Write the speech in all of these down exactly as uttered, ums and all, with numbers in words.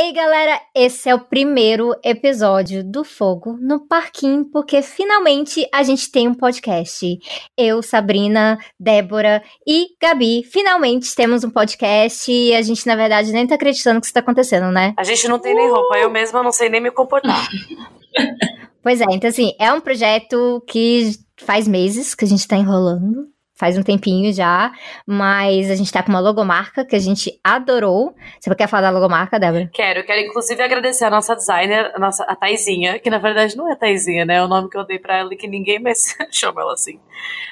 Ei galera, esse é o primeiro episódio do Fogo no Parquinho, porque finalmente a gente tem um podcast. Eu, Sabrina, Débora e Gabi, finalmente temos um podcast e a gente, na verdade, nem tá acreditando que isso tá acontecendo, né? A gente não tem nem roupa, eu mesma não sei nem me comportar. Pois é, então assim, é um projeto que faz meses que a gente tá enrolando. Faz um tempinho já, mas a gente tá com uma logomarca que a gente adorou. Você quer falar da logomarca, Débora? Quero, quero inclusive agradecer a nossa designer, a, nossa, a Thaisinha, que na verdade não é Thaisinha, né? É o nome que eu dei pra ela e que ninguém mais chama ela assim.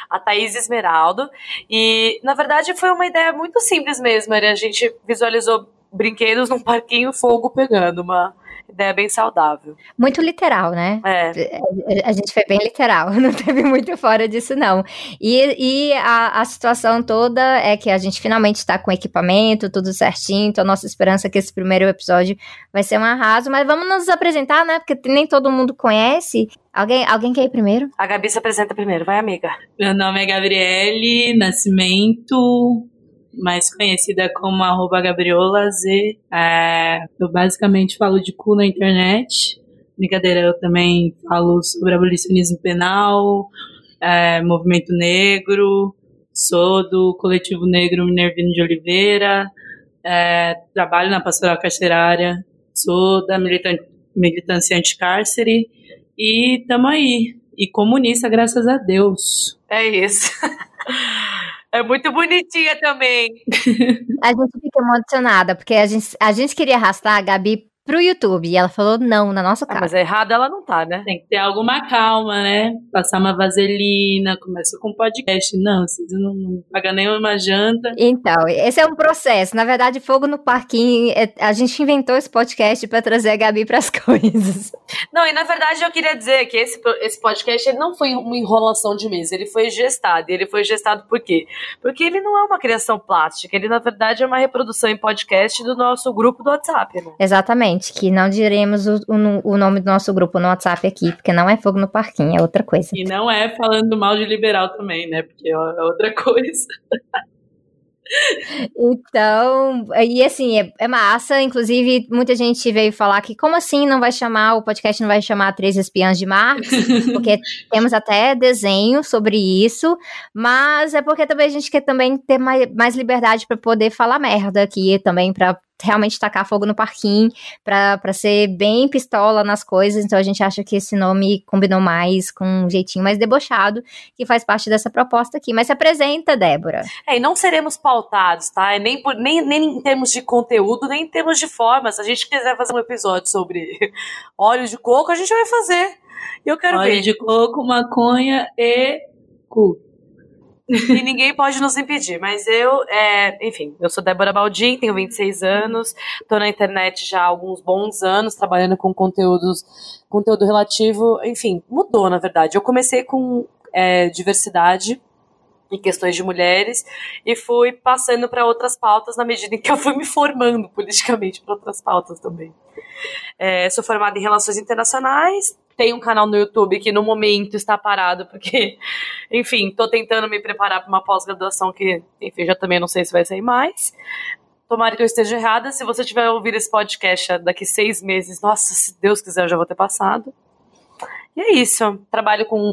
A Thaís Esmeraldo. E na verdade foi uma ideia muito simples mesmo, né? A gente visualizou brinquedos num parquinho, fogo pegando, uma ideia bem saudável. Muito literal, né? É. A gente foi bem literal, não teve muito fora disso, não. E, e a, a situação toda é que a gente finalmente está com equipamento, tudo certinho, então a nossa esperança é que esse primeiro episódio vai ser um arraso, mas vamos nos apresentar, né? Porque nem todo mundo conhece. Alguém, alguém quer ir primeiro? A Gabi se apresenta primeiro, vai, amiga. Meu nome é Gabriele Nascimento, mais conhecida como arroba Gabriola Z. É, eu basicamente falo de cu na internet. Brincadeira, eu também falo sobre abolicionismo penal, é, movimento negro, sou do Coletivo Negro Minervino de Oliveira, é, trabalho na Pastoral Carcerária, sou da militan- militância anticárcere e tamo aí. E comunista, graças a Deus. É isso. É muito bonitinha também. A gente fica emocionada, porque a gente, a gente queria arrastar a Gabi pro YouTube, e ela falou não, na nossa cara. Ah, mas errada ela não tá, né? Tem que ter alguma calma, né? Passar uma vaselina, começa com podcast. Não, vocês não, não pagam nem uma janta. Então, esse é um processo. Na verdade, Fogo no Parquinho, a gente inventou esse podcast pra trazer a Gabi pras coisas. Não, e na verdade eu queria dizer que esse, esse podcast ele não foi uma enrolação de mesa, ele foi gestado. E ele foi gestado por quê? Porque ele não é uma criação plástica, ele na verdade é uma reprodução em podcast do nosso grupo do WhatsApp, né? Exatamente. Que não diremos o, o, o nome do nosso grupo no WhatsApp aqui, porque não é Fogo no Parquinho, é outra coisa. E não é falando mal de liberal também, né? Porque é outra coisa. Então, e assim, é, é massa. Inclusive, muita gente veio falar que como assim não vai chamar, o podcast não vai chamar Três Espiãs de Marx, porque temos até desenho sobre isso, mas é porque também a gente quer também ter mais, mais liberdade para poder falar merda aqui também, para realmente tacar fogo no parquinho, pra, pra ser bem pistola nas coisas. Então a gente acha que esse nome combinou mais com um jeitinho mais debochado, que faz parte dessa proposta aqui. Mas se apresenta, Débora. É, e não seremos pautados, tá? Nem, por, nem, nem em termos de conteúdo, nem em termos de forma. Se a gente quiser fazer um episódio sobre óleo de coco, a gente vai fazer. Eu quero óleo ver. Óleo de coco, maconha e cu. E ninguém pode nos impedir, mas eu, é, enfim, eu sou Débora Baldin, tenho vinte e seis anos, tô na internet já há alguns bons anos, trabalhando com conteúdos, conteúdo relativo, enfim, mudou na verdade. Eu comecei com é, diversidade e questões de mulheres e fui passando para outras pautas na medida em que eu fui me formando politicamente para outras pautas também. É, sou formada em Relações Internacionais. Tem um canal no YouTube que no momento está parado, porque, enfim, tô tentando me preparar para uma pós-graduação que, enfim, já também não sei se vai sair mais. Tomara que eu esteja errada. Se você tiver ouvido esse podcast daqui seis meses, nossa, se Deus quiser, eu já vou ter passado. E é isso. Trabalho com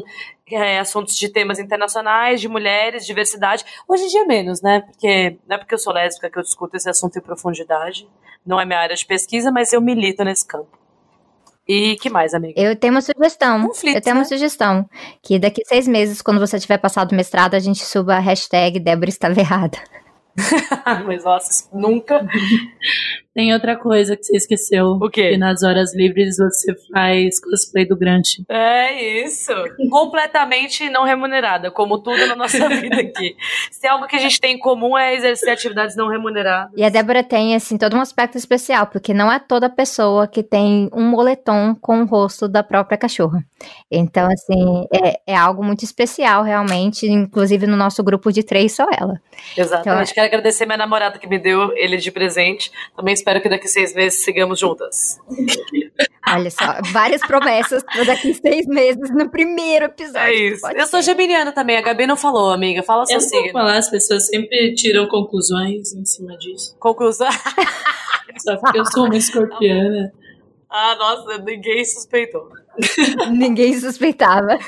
é, assuntos de temas internacionais, de mulheres, diversidade. Hoje em dia é menos, né? Porque não é porque eu sou lésbica que eu discuto esse assunto em profundidade. Não é minha área de pesquisa, mas eu milito nesse campo. E que mais, amiga? Eu tenho uma sugestão. Conflitos, eu tenho né? uma sugestão. Que daqui a seis meses, quando você tiver passado o mestrado, a gente suba a hashtag Débora estava errada. Mas nossa, isso nunca. Tem outra coisa que você esqueceu. O quê? Que nas horas livres você faz cosplay do Gramsci. É isso. Completamente não remunerada, como tudo na nossa vida aqui. Se é algo que a gente tem em comum é exercer atividades não remuneradas. E a Débora tem, assim, todo um aspecto especial, porque não é toda pessoa que tem um moletom com o rosto da própria cachorra. Então, assim, é, é algo muito especial, realmente. Inclusive, no nosso grupo de três, só ela. Exatamente. Então, quero agradecer minha namorada que me deu ele de presente. Também espero que daqui a seis meses sigamos juntas. Olha só, várias promessas para daqui a seis meses no primeiro episódio. É isso. Eu ser. sou geminiana também, a Gabi não falou, amiga. Fala só. Eu sei falar, as pessoas sempre tiram conclusões em cima disso. Conclusão? Só porque eu sou uma escorpiana. Ah, nossa, ninguém suspeitou. Ninguém suspeitava.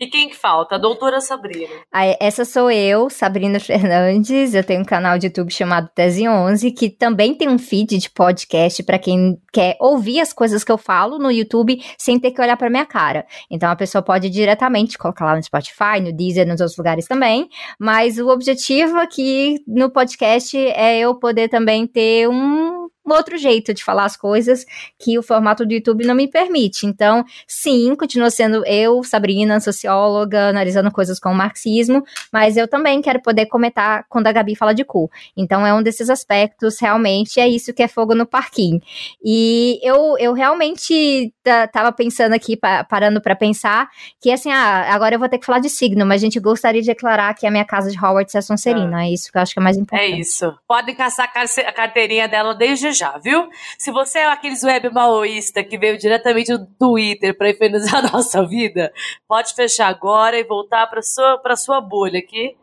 E quem que falta? A doutora Sabrina. Ah, essa sou eu, Sabrina Fernandes. Eu tenho um canal de YouTube chamado Tese onze, que também tem um feed de podcast para quem quer ouvir as coisas que eu falo no YouTube sem ter que olhar para minha cara. Então a pessoa pode diretamente colocar lá no Spotify, no Deezer, nos outros lugares também. Mas o objetivo aqui no podcast é eu poder também ter um outro jeito de falar as coisas que o formato do YouTube não me permite. Então, sim, continua sendo eu, Sabrina, socióloga, analisando coisas com o marxismo, mas eu também quero poder comentar quando a Gabi fala de cu. Então, é um desses aspectos, realmente, é isso que é fogo no parquinho. E eu, eu realmente t- tava pensando aqui, pa- parando pra pensar, que assim, ah, agora eu vou ter que falar de signo, mas a gente gostaria de declarar que a minha casa de Hogwarts é Sonserina, ah. é isso que eu acho que é mais importante. É isso. Pode caçar a carteirinha dela desde já, viu? Se você é aqueles web maoísta que veio diretamente do Twitter para infernizar a nossa vida, pode fechar agora e voltar para sua, para sua bolha aqui.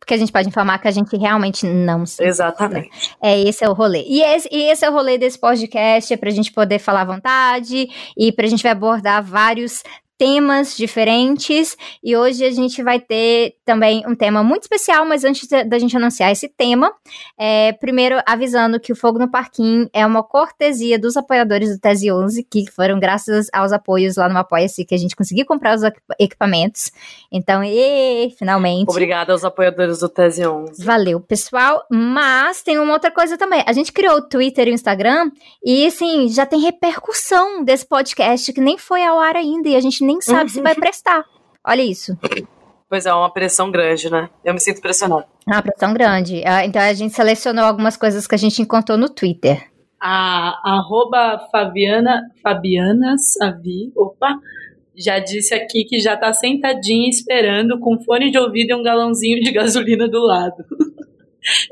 Porque a gente pode informar que a gente realmente não se... Exatamente. Importa. É, esse é o rolê. E esse, e esse é o rolê desse podcast, é pra gente poder falar à vontade e pra gente vai abordar vários temas diferentes, e hoje a gente vai ter também um tema muito especial, mas antes da gente anunciar esse tema, é, primeiro avisando que o Fogo no Parquinho é uma cortesia dos apoiadores do Tese onze, que foram graças aos apoios lá no Apoia-se que a gente conseguiu comprar os equipamentos, então, e, finalmente. Obrigada aos apoiadores do Tese onze. Valeu, pessoal, mas tem uma outra coisa também, a gente criou o Twitter e o Instagram, e assim, já tem repercussão desse podcast que nem foi ao ar ainda, e a gente nem sabe uhum. se vai prestar. Olha isso. Pois é, uma pressão grande, né? Eu me sinto pressionada. Uma pressão grande. Então a gente selecionou algumas coisas que a gente encontrou no Twitter. A arroba Fabiana, Fabiana Savi, opa, já disse aqui que já tá sentadinha esperando com fone de ouvido e um galãozinho de gasolina do lado.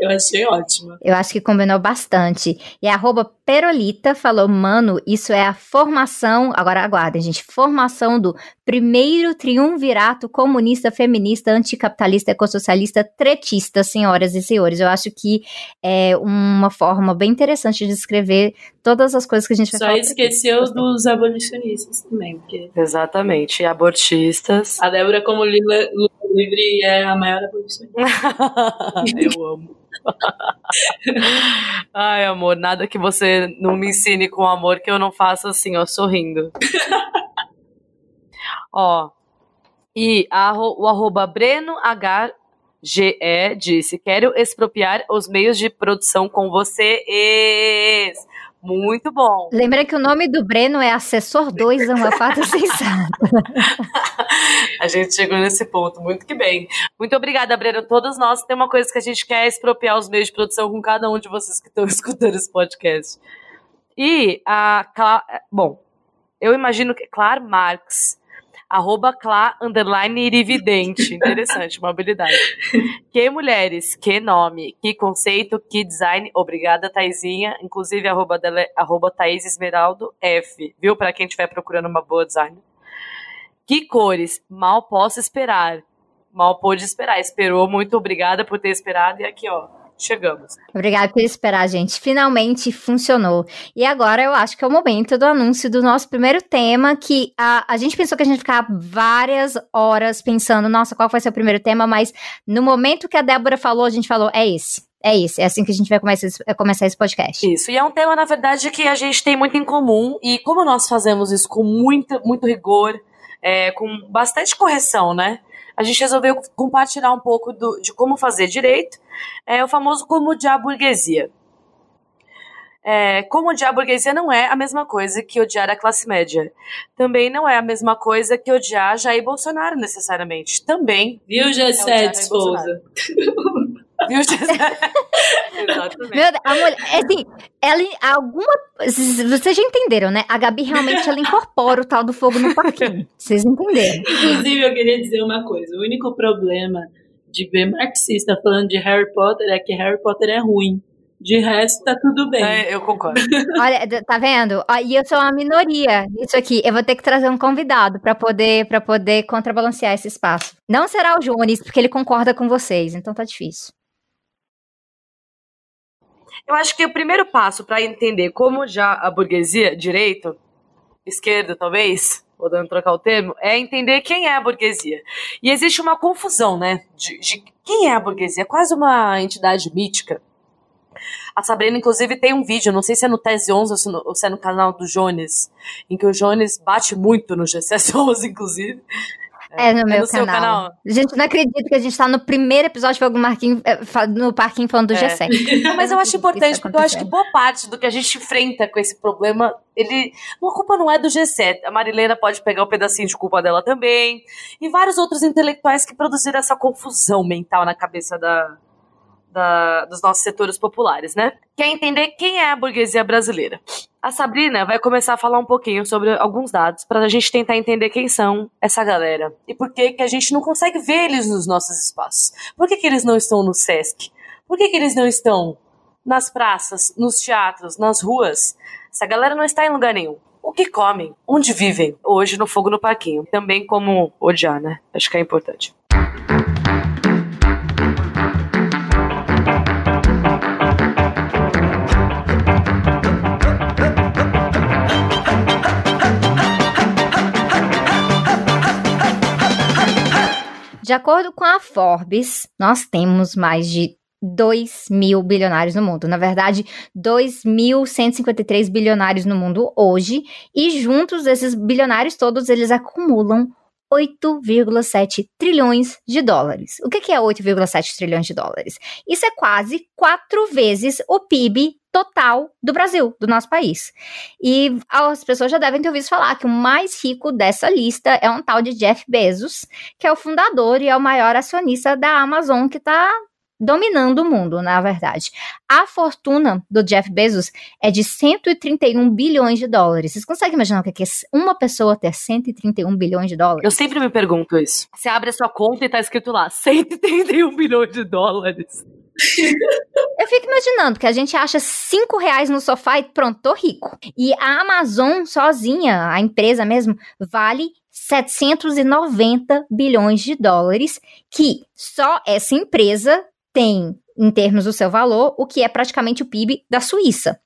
Eu achei ótima. Eu acho que combinou bastante. E a arroba Perolita falou, mano, isso é a formação, agora aguardem, gente, formação do primeiro triunvirato comunista, feminista, anticapitalista, ecossocialista, tretista, senhoras e senhores. Eu acho que é uma forma bem interessante de descrever todas as coisas que a gente vai Só falar. Só esqueceu aqui, dos abolicionistas também. Porque... Exatamente, abortistas. A Débora, como Lila... Livre é a maior abolição. Eu amo. Ai, amor, nada que você não me ensine com amor que eu não faça assim, ó, sorrindo. Ó, e a, o arroba BrenoHGE disse, quero expropriar os meios de produção com vocês. Muito bom. Lembra que o nome do Breno é Assessor dois, é uma fada sensata. A gente chegou nesse ponto, muito que bem. Muito obrigada, Breno. Todos nós tem uma coisa que a gente quer expropriar os meios de produção com cada um de vocês que estão escutando esse podcast. E a... Cla... Bom, eu imagino que... Clar Marx, arroba Clá, underline irividente. Interessante, uma habilidade. Que mulheres, que nome, que conceito, que design. Obrigada, Thaisinha. Inclusive, arroba, dele, arroba Thaís Esmeraldo F, viu? Pra quem estiver procurando uma boa design. Que cores, mal posso esperar. Mal pôde esperar. Esperou, muito obrigada por ter esperado. E aqui, ó, chegamos. Obrigada por esperar, gente. Finalmente funcionou. E agora eu acho que é o momento do anúncio do nosso primeiro tema, que a, a gente pensou que a gente ia ficar várias horas pensando, nossa, qual vai ser o primeiro tema, mas no momento que a Débora falou, a gente falou, é esse. É isso, é assim que a gente vai começar, começar esse podcast. Isso, e é um tema, na verdade, que a gente tem muito em comum, e como nós fazemos isso com muito, muito rigor, é, com bastante correção, né? A gente resolveu compartilhar um pouco do, de como fazer direito, é, o famoso como odiar a burguesia. É, como odiar a burguesia não é a mesma coisa que odiar a classe média. Também não é a mesma coisa que odiar Jair Bolsonaro, necessariamente. Também. Viu, Jessé, é esposa? Viu, Exatamente. Meu Deus, a mulher, assim, ela, alguma, vocês já entenderam, né? A Gabi realmente, ela incorpora o tal do fogo no parquinho. Vocês entenderam. Inclusive, eu queria dizer uma coisa. O único problema de ver marxista falando de Harry Potter é que Harry Potter é ruim. De resto, tá tudo bem. É, eu concordo. Olha, tá vendo? E eu sou uma minoria nisso aqui. Eu vou ter que trazer um convidado pra poder, pra poder contrabalancear esse espaço. Não será o Jones, porque ele concorda com vocês, então tá difícil. Eu acho que o primeiro passo pra entender como já a burguesia, direito, esquerda talvez, podendo trocar o termo, é entender quem é a burguesia. E existe uma confusão, né? De, de quem é a burguesia? É quase uma entidade mítica. A Sabrina, inclusive, tem um vídeo, não sei se é no Tese onze ou se, no, ou se é no canal do Jones, em que o Jones bate muito no G C S onze, inclusive. É, é no é meu no canal. canal. Gente, não acredito que a gente tá no primeiro episódio de algum Marquinho, no parquinho falando do é. G sete. Não, mas eu acho importante, porque eu acho que boa parte do que a gente enfrenta com esse problema, ele, a culpa não é do G sete. A Marilena pode pegar um pedacinho de culpa dela também, e vários outros intelectuais que produziram essa confusão mental na cabeça da... Da, dos nossos setores populares, né? Quer entender quem é a burguesia brasileira? A Sabrina vai começar a falar um pouquinho sobre alguns dados para a gente tentar entender quem são essa galera e por que que a gente não consegue ver eles nos nossos espaços. Por que que eles não estão no Sesc? Por que que eles não estão nas praças, nos teatros, nas ruas? Essa galera não está em lugar nenhum. O que comem? Onde vivem? Hoje no fogo no parquinho. Também como odiar, né? Acho que é importante. De acordo com a Forbes, nós temos mais de dois mil bilionários no mundo. Na verdade, dois mil cento e cinquenta e três bilionários no mundo hoje. E juntos, esses bilionários todos, eles acumulam oito vírgula sete trilhões de dólares. O que é oito vírgula sete trilhões de dólares? Isso é quase quatro vezes o P I B total do Brasil, do nosso país. E as pessoas já devem ter ouvido falar que o mais rico dessa lista é um tal de Jeff Bezos, que é o fundador e é o maior acionista da Amazon, que está dominando o mundo, na verdade. A fortuna do Jeff Bezos é de cento e trinta e um bilhões de dólares. Vocês conseguem imaginar o que é uma pessoa ter cento e trinta e um bilhões de dólares? Eu sempre me pergunto isso. Você abre a sua conta e está escrito lá, cento e trinta e um bilhões de dólares. Eu fico imaginando que a gente acha cinco reais no sofá e pronto, tô rico. E a Amazon sozinha, a empresa mesmo, vale setecentos e noventa bilhões de dólares, que só essa empresa tem, em termos do seu valor, o que é praticamente o P I B da Suíça.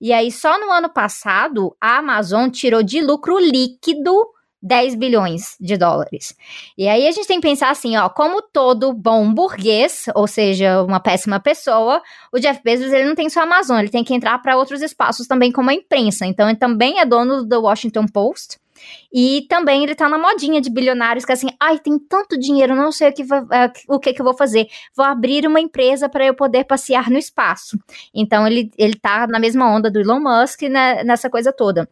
E aí só no ano passado, a Amazon tirou de lucro líquido dez bilhões de dólares. E aí a gente tem que pensar assim, ó, como todo bom burguês, ou seja, uma péssima pessoa, o Jeff Bezos, ele não tem só a Amazon, ele tem que entrar para outros espaços também, como a imprensa. Então, ele também é dono do The Washington Post. E também ele tá na modinha de bilionários que assim, ai, tem tanto dinheiro, não sei o que, vai, o que, que eu vou fazer. Vou abrir uma empresa para eu poder passear no espaço. Então, ele, ele tá na mesma onda do Elon Musk, né, nessa coisa toda.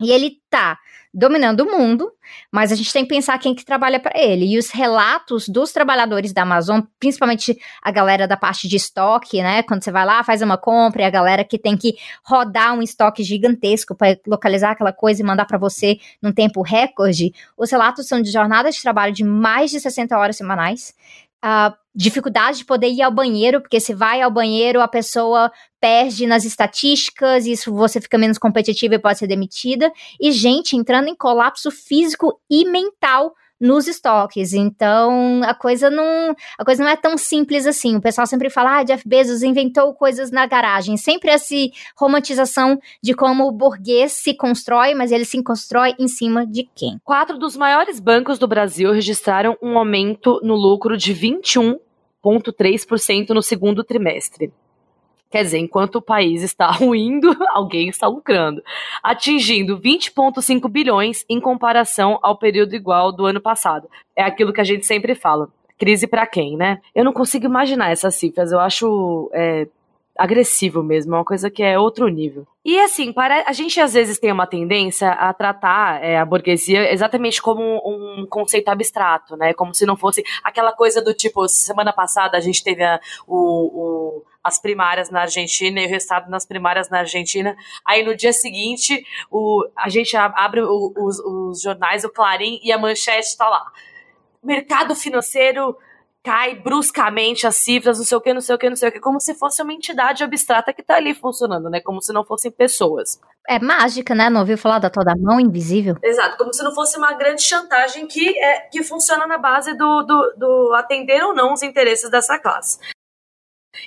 E ele tá dominando o mundo, mas a gente tem que pensar quem que trabalha para ele. E os relatos dos trabalhadores da Amazon, principalmente a galera da parte de estoque, né? Quando você vai lá, faz uma compra, e a galera que tem que rodar um estoque gigantesco para localizar aquela coisa e mandar para você num tempo recorde. Os relatos são de jornadas de trabalho de mais de sessenta horas semanais. Uh, dificuldade de poder ir ao banheiro, porque se vai ao banheiro, a pessoa perde nas estatísticas, isso você fica menos competitiva e pode ser demitida, e gente entrando em colapso físico e mental nos estoques. Então, a coisa não, a coisa não é tão simples assim. O pessoal sempre fala, ah, Jeff Bezos inventou coisas na garagem. Sempre essa romantização de como o burguês se constrói, mas ele se constrói em cima de quem? Quatro dos maiores bancos do Brasil registraram um aumento no lucro de vinte e um vírgula três por cento no segundo trimestre. Quer dizer, enquanto o país está ruindo, alguém está lucrando, atingindo vinte vírgula cinco bilhões em comparação ao período igual do ano passado. É aquilo que a gente sempre fala, crise para quem, né? Eu não consigo imaginar essas cifras, eu acho é, agressivo mesmo, é uma coisa que é outro nível. E assim, para, a gente às vezes tem uma tendência a tratar é, a burguesia exatamente como um, um conceito abstrato, né? Como se não fosse aquela coisa do tipo, semana passada a gente teve a, o... o as primárias na Argentina e o resultado nas primárias na Argentina. Aí no dia seguinte, o, a gente abre o, os, os jornais, o Clarín, e a manchete tá lá. Mercado financeiro cai bruscamente as cifras, não sei o que, não sei o que, não sei o que, como se fosse uma entidade abstrata que tá ali funcionando, né? Como se não fossem pessoas. É mágica, né? Não ouviu falar da toda mão invisível? Exato, como se não fosse uma grande chantagem que, é, que funciona na base do, do, do atender ou não os interesses dessa classe.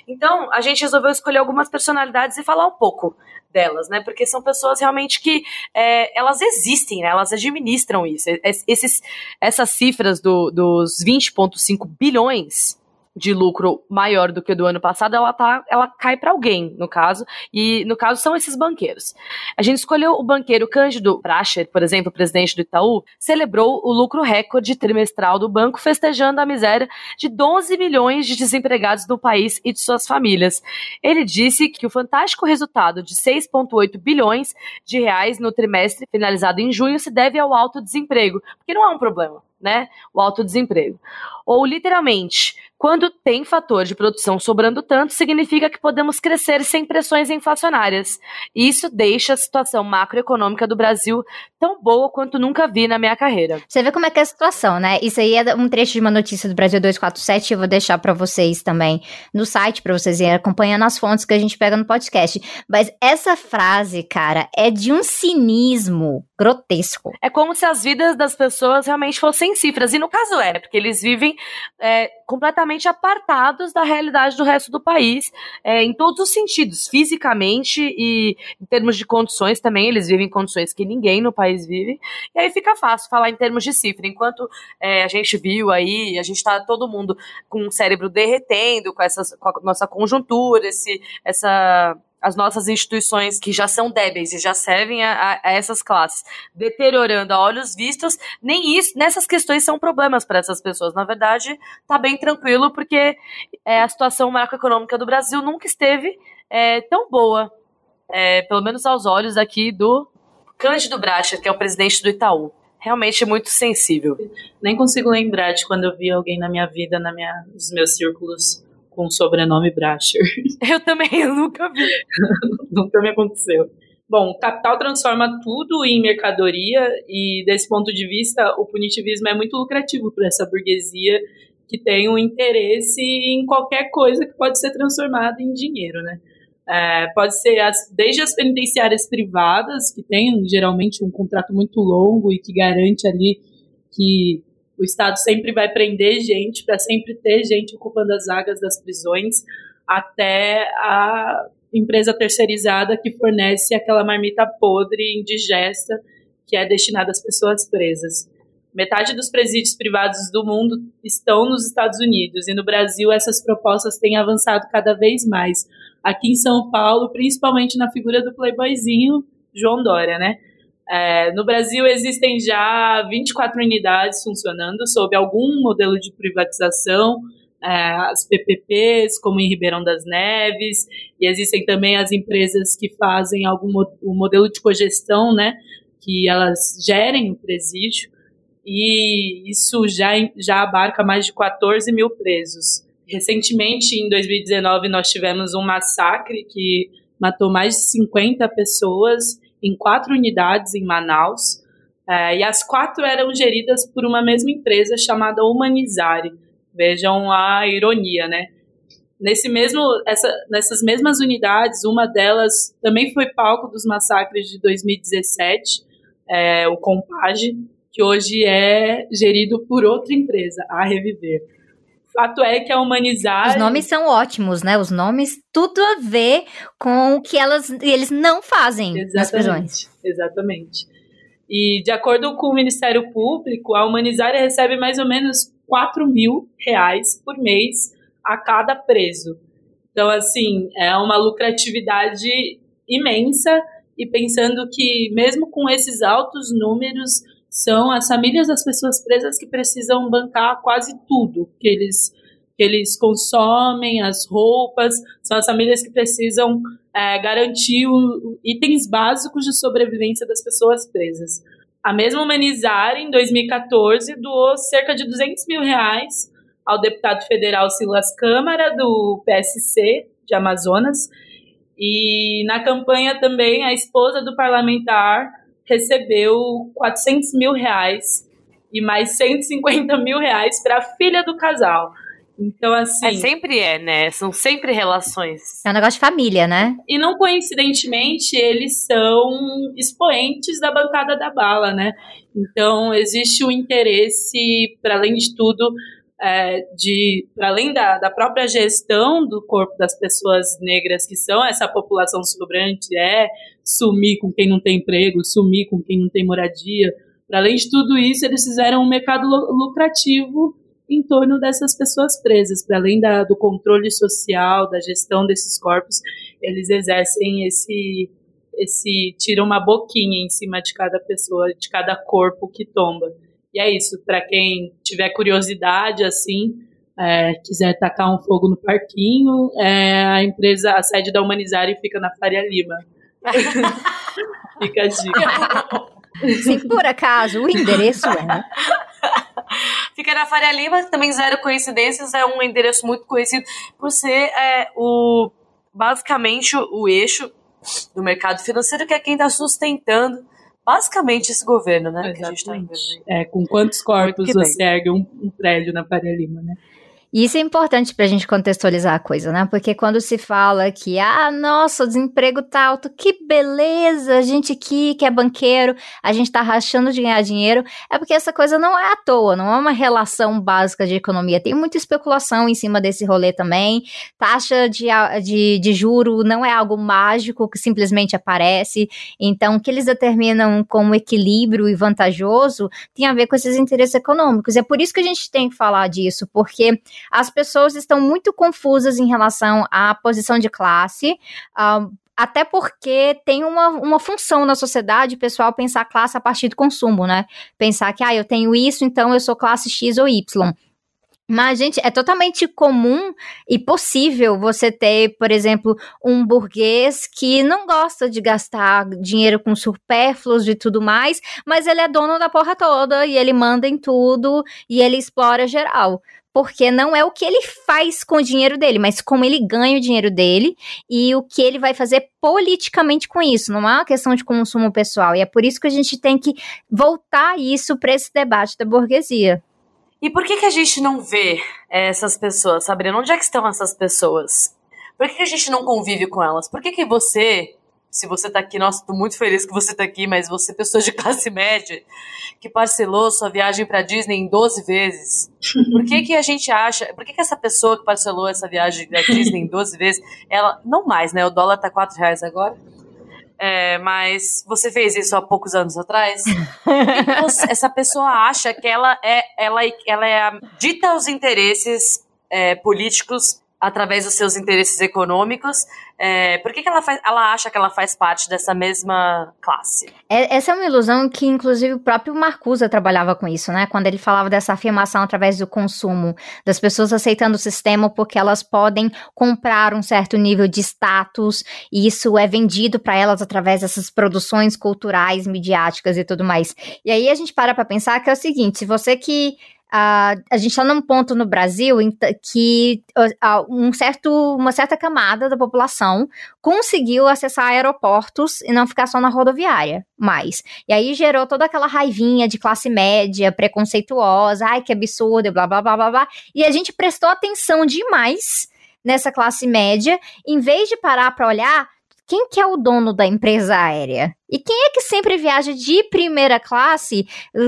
Então, a gente resolveu escolher algumas personalidades e falar um pouco delas, né? Porque são pessoas realmente que é, elas existem, né? Elas administram isso. Esses, essas cifras do, dos vinte vírgula cinco bilhões de lucro maior do que do ano passado, ela, tá, ela cai para alguém, no caso. E, no caso, são esses banqueiros. A gente escolheu o banqueiro Cândido Bracher, por exemplo, presidente do Itaú, celebrou o lucro recorde trimestral do banco, festejando a miséria de doze milhões de desempregados do país e de suas famílias. Ele disse que o fantástico resultado de seis vírgula oito bilhões de reais no trimestre finalizado em junho se deve ao alto desemprego, porque não é um problema, né? O alto desemprego. Ou, literalmente, quando tem fator de produção sobrando tanto, significa que podemos crescer sem pressões inflacionárias. E isso deixa a situação macroeconômica do Brasil tão boa quanto nunca vi na minha carreira. Você vê como é que é a situação, né? Isso aí é um trecho de uma notícia do Brasil duzentos e quarenta e sete, eu vou deixar para vocês também no site, para vocês irem acompanhando as fontes que a gente pega no podcast. Mas essa frase, cara, é de um cinismo grotesco. É como se as vidas das pessoas realmente fossem cifras, e no caso é, porque eles vivem é, completamente apartados da realidade do resto do país, é, em todos os sentidos, fisicamente e em termos de condições também, eles vivem em condições que ninguém no país vive, e aí fica fácil falar em termos de cifra, enquanto é, a gente viu aí, a gente tá todo mundo com o cérebro derretendo com, essas, com a nossa conjuntura, esse, essa... as nossas instituições que já são débeis e já servem a, a essas classes, deteriorando a olhos vistos, nem isso, nessas questões são problemas para essas pessoas. Na verdade, está bem tranquilo, porque é, a situação macroeconômica do Brasil nunca esteve é, tão boa, é, pelo menos aos olhos aqui do Cândido Bracher, que é o presidente do Itaú. Realmente muito sensível. Nem consigo lembrar de quando eu vi alguém na minha vida, na minha, nos meus círculos, com o sobrenome Bracher. Eu também, eu nunca vi. Nunca me aconteceu. Bom, capital transforma tudo em mercadoria e, desse ponto de vista, o punitivismo é muito lucrativo para essa burguesia que tem um interesse em qualquer coisa que pode ser transformada em dinheiro, né? É, pode ser as, desde as penitenciárias privadas, que tem geralmente um contrato muito longo e que garante ali que o Estado sempre vai prender gente, para sempre ter gente ocupando as vagas das prisões, até a empresa terceirizada que fornece aquela marmita podre, indigesta, que é destinada às pessoas presas. Metade dos presídios privados do mundo estão nos Estados Unidos, e no Brasil essas propostas têm avançado cada vez mais. Aqui em São Paulo, principalmente na figura do playboyzinho João Dória, né? É, no Brasil existem já vinte e quatro unidades funcionando sob algum modelo de privatização, é, as P P Ps, como em Ribeirão das Neves, e existem também as empresas que fazem algum o modelo de cogestão, né, que elas gerem o presídio, e isso já, já abarca mais de catorze mil presos. Recentemente, em dois mil e dezenove, nós tivemos um massacre que matou mais de cinquenta pessoas, em quatro unidades em Manaus, eh, e as quatro eram geridas por uma mesma empresa chamada Humanizare. Vejam a ironia, né? Nesse mesmo, essa, nessas mesmas unidades, uma delas também foi palco dos massacres de dois mil e dezessete, eh, o Compage, que hoje é gerido por outra empresa, a Reviver. O fato é que a Humanizare... Os nomes são ótimos, né? Os nomes, tudo a ver com o que elas, eles não fazem. Exatamente, nas prisões. Exatamente. E, de acordo com o Ministério Público, a Humanizare recebe mais ou menos quatro mil reais por mês a cada preso. Então, assim, é uma lucratividade imensa. E pensando que, mesmo com esses altos números, são as famílias das pessoas presas que precisam bancar quase tudo que eles, que eles consomem, as roupas, são as famílias que precisam é, garantir o, itens básicos de sobrevivência das pessoas presas. A mesma Humanizare, em dois mil e quatorze, doou cerca de duzentos mil reais ao deputado federal Silas Câmara, do P S C de Amazonas, e na campanha também a esposa do parlamentar recebeu quatrocentos mil reais e mais cento e cinquenta mil reais para a filha do casal. Então, assim... É, sempre é, né? São sempre relações. É um negócio de família, né? E não coincidentemente, eles são expoentes da bancada da bala, né? Então, existe um interesse, para além de tudo... É, de, para além da, da própria gestão do corpo das pessoas negras, que são essa população sobrante, é sumir com quem não tem emprego, sumir com quem não tem moradia, para além de tudo isso, eles fizeram um mercado lucrativo em torno dessas pessoas presas. Para além da, do controle social, da gestão desses corpos, eles exercem esse, esse tiram uma boquinha em cima de cada pessoa, de cada corpo que tomba. E é isso, para quem tiver curiosidade, assim, é, quiser tacar um fogo no parquinho, é, a empresa, a sede da Humanizare fica na Faria Lima. Fica a dica. Se por acaso o endereço é... Fica na Faria Lima, também zero coincidências, é um endereço muito conhecido por ser é, o, basicamente o eixo do mercado financeiro, que é quem está sustentando basicamente esse governo, né? Exatamente. Que a gente tá vivendo. É, com quantos corpos você ergue um, um prédio na Faria Lima, né? E isso é importante pra gente contextualizar a coisa, né? Porque quando se fala que, ah, nossa, o desemprego tá alto, que beleza, a gente aqui que é banqueiro, a gente tá rachando de ganhar dinheiro, é porque essa coisa não é à toa, não é uma relação básica de economia, tem muita especulação em cima desse rolê também, taxa de, de, de juro não é algo mágico que simplesmente aparece, então o que eles determinam como equilíbrio e vantajoso tem a ver com esses interesses econômicos, é por isso que a gente tem que falar disso, porque as pessoas estão muito confusas em relação à posição de classe, uh, até porque tem uma, uma função na sociedade, pessoal, pensar a classe a partir do consumo, né? Pensar que, ah, eu tenho isso, então eu sou classe X ou Y. Mas, gente, é totalmente comum e possível você ter, por exemplo, um burguês que não gosta de gastar dinheiro com supérfluos e tudo mais, mas ele é dono da porra toda e ele manda em tudo e ele explora geral. Porque não é o que ele faz com o dinheiro dele, mas como ele ganha o dinheiro dele e o que ele vai fazer politicamente com isso. Não é uma questão de consumo pessoal. E é por isso que a gente tem que voltar isso para esse debate da burguesia. E por que que a gente não vê essas pessoas, Sabrina? Onde é que estão essas pessoas? Por que que a gente não convive com elas? Por que que você... Se você tá aqui, nossa, tô muito feliz que você tá aqui, mas você, pessoa de classe média, que parcelou sua viagem pra Disney em doze vezes, por que que a gente acha, por que que essa pessoa que parcelou essa viagem da Disney em doze vezes, ela, não mais, né, o dólar tá quatro reais agora, é, mas você fez isso há poucos anos atrás, então, essa pessoa acha que ela é, ela, ela é, dita os interesses é, políticos através dos seus interesses econômicos, é, por que que ela, faz, ela acha que ela faz parte dessa mesma classe? É, essa é uma ilusão que, inclusive, o próprio Marcuse trabalhava com isso, né? Quando ele falava dessa afirmação através do consumo, das pessoas aceitando o sistema porque elas podem comprar um certo nível de status, e isso é vendido para elas através dessas produções culturais, midiáticas e tudo mais. E aí a gente para para pensar que é o seguinte, se você que... Uh, a gente está num ponto no Brasil em t- que uh, um certo, uma certa camada da população conseguiu acessar aeroportos e não ficar só na rodoviária mais. E aí gerou toda aquela raivinha de classe média, preconceituosa, ai que absurdo, blá blá blá blá blá. E a gente prestou atenção demais nessa classe média, em vez de parar para olhar quem que é o dono da empresa aérea. E quem é que sempre viaja de primeira classe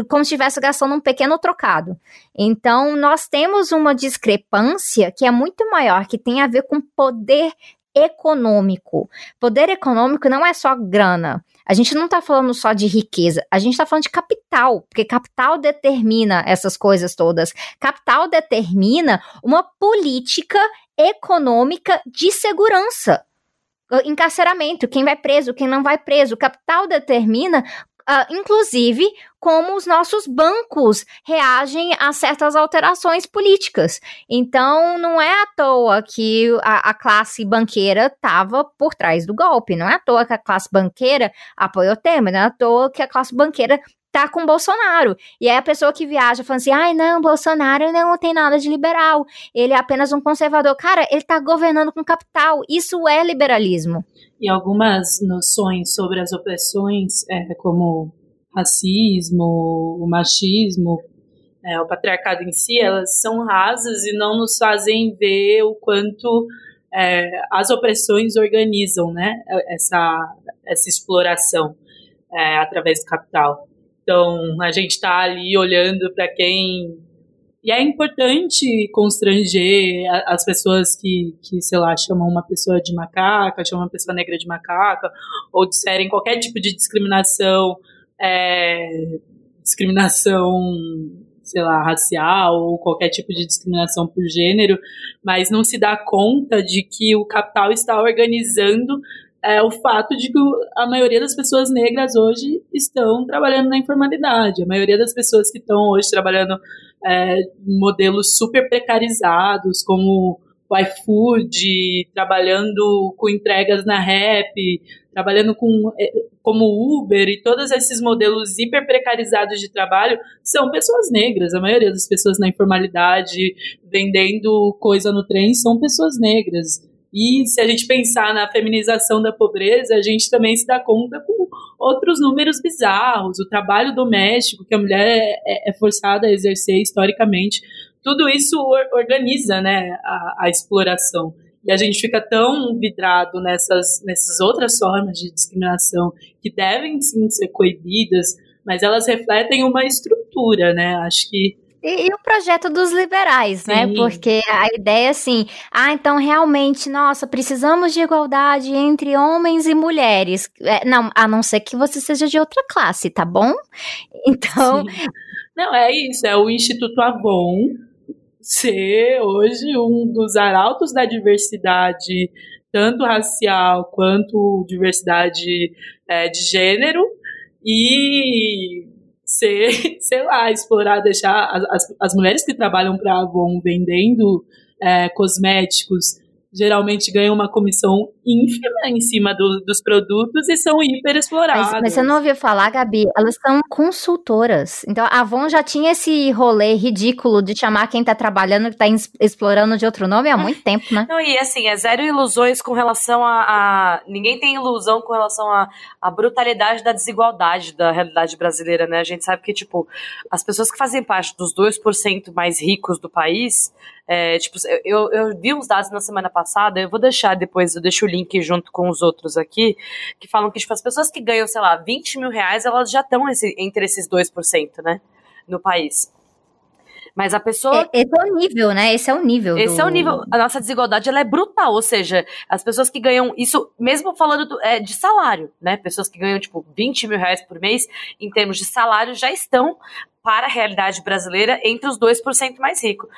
como se estivesse gastando um pequeno trocado? Então, nós temos uma discrepância que é muito maior, que tem a ver com poder econômico. Poder econômico não é só grana. A gente não tá falando só de riqueza, a gente tá falando de capital, porque capital determina essas coisas todas. Capital determina uma política econômica de segurança. Encarceramento, quem vai preso, quem não vai preso, o capital determina, uh, inclusive, como os nossos bancos reagem a certas alterações políticas. Então, não é à toa que a, a classe banqueira estava por trás do golpe, não é à toa que a classe banqueira apoiou Temer, não é à toa que a classe banqueira tá com Bolsonaro. E aí a pessoa que viaja falando assim, ai não, Bolsonaro não tem nada de liberal, ele é apenas um conservador. Cara, ele tá governando com capital, isso é liberalismo. E algumas noções sobre as opressões, é, como racismo, o machismo, é, o patriarcado em si, elas são rasas e não nos fazem ver o quanto é, as opressões organizam, né, essa, essa exploração é, através do capital. Então, a gente está ali olhando para quem... E é importante constranger as pessoas que, que, sei lá, chamam uma pessoa de macaca, chamam uma pessoa negra de macaca, ou disserem qualquer tipo de discriminação, é, discriminação, sei lá, racial, ou qualquer tipo de discriminação por gênero, mas não se dá conta de que o capital está organizando é, o fato de que a maioria das pessoas negras hoje estão trabalhando na informalidade. A maioria das pessoas que estão hoje trabalhando... É, modelos super precarizados, como o iFood, trabalhando com entregas na Rappi, trabalhando com, como Uber, e todos esses modelos hiper precarizados de trabalho são pessoas negras. A maioria das pessoas na informalidade vendendo coisa no trem são pessoas negras. E se a gente pensar na feminização da pobreza, a gente também se dá conta com outros números bizarros, o trabalho doméstico que a mulher é forçada a exercer historicamente, tudo isso organiza, né, a, a exploração. E a gente fica tão vidrado nessas, nessas outras formas de discriminação que devem sim ser coibidas, mas elas refletem uma estrutura, né? Acho que E, e o projeto dos liberais, sim, né? Porque a ideia é assim, ah, então realmente, nossa, precisamos de igualdade entre homens e mulheres. É, não, a não ser que você seja de outra classe, tá bom? Então... Sim. Não, é isso, é o Instituto Avon ser hoje um dos arautos da diversidade, tanto racial quanto diversidade é, de gênero, e... ser, sei lá, explorar, deixar as, as mulheres que trabalham para a Avon vendendo é, cosméticos, geralmente ganham uma comissão ínfima em cima do, dos produtos e são hiper exploradas. Mas, mas você não ouviu falar, Gabi? Elas são consultoras. Então, a Avon já tinha esse rolê ridículo de chamar quem tá trabalhando, que tá explorando de outro nome há muito tempo, né? Não, e assim, é zero ilusões com relação a... a... Ninguém tem ilusão com relação à a, a brutalidade da desigualdade da realidade brasileira, né? A gente sabe que, tipo, as pessoas que fazem parte dos dois por cento mais ricos do país... É, tipo, eu, eu vi uns dados na semana passada, eu vou deixar depois, eu deixo o link junto com os outros aqui, que falam que tipo, as pessoas que ganham, sei lá, vinte mil reais, elas já estão esse, entre esses dois por cento, né, no país. Mas a pessoa... Esse é o nível, né? Esse é o nível. Esse do... é o nível. A nossa desigualdade, ela é brutal, ou seja, as pessoas que ganham isso, mesmo falando do, é, de salário, né? Pessoas que ganham, tipo, vinte mil reais por mês, em termos de salário, já estão, para a realidade brasileira, entre os dois por cento mais ricos.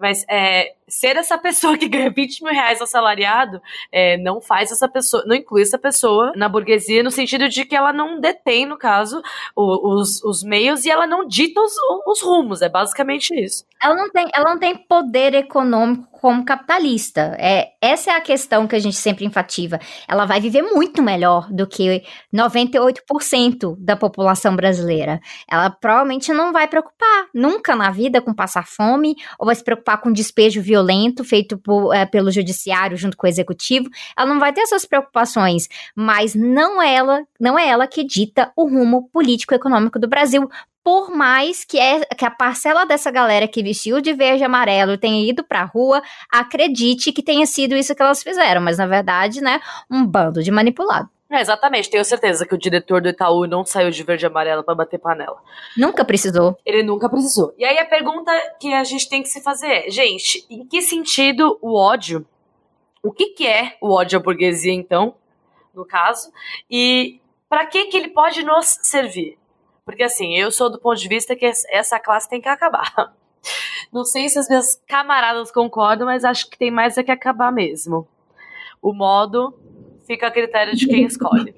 Mas é, ser essa pessoa que ganha vinte mil reais assalariado é, não faz essa pessoa, não inclui essa pessoa na burguesia, no sentido de que ela não detém, no caso, os, os meios e ela não dita os, os rumos. É basicamente isso. Ela não tem, ela não tem poder econômico como capitalista. É, essa é a questão que a gente sempre enfativa. Ela vai viver muito melhor do que noventa e oito por cento da população brasileira. Ela provavelmente não vai preocupar nunca na vida com passar fome ou vai se preocupar com despejo violento feito por, é, pelo judiciário junto com o executivo. Ela não vai ter essas preocupações, mas não, ela, não é ela que dita o rumo político-econômico do Brasil, por mais que, é, que a parcela dessa galera que vestiu de verde e amarelo tenha ido pra rua, acredite que tenha sido isso que elas fizeram, mas na verdade, né, um bando de manipulado. É, exatamente, tenho certeza que o diretor do Itaú não saiu de verde e amarelo pra bater panela. Nunca precisou. Ele nunca precisou. E aí a pergunta que a gente tem que se fazer é, gente, em que sentido o ódio, o que que é o ódio à burguesia então, no caso, e pra que que ele pode nos servir? Porque assim, eu sou do ponto de vista que essa classe tem que acabar. Não sei se as minhas camaradas concordam, mas acho que tem mais é que acabar mesmo. O modo... fica a critério de quem escolhe.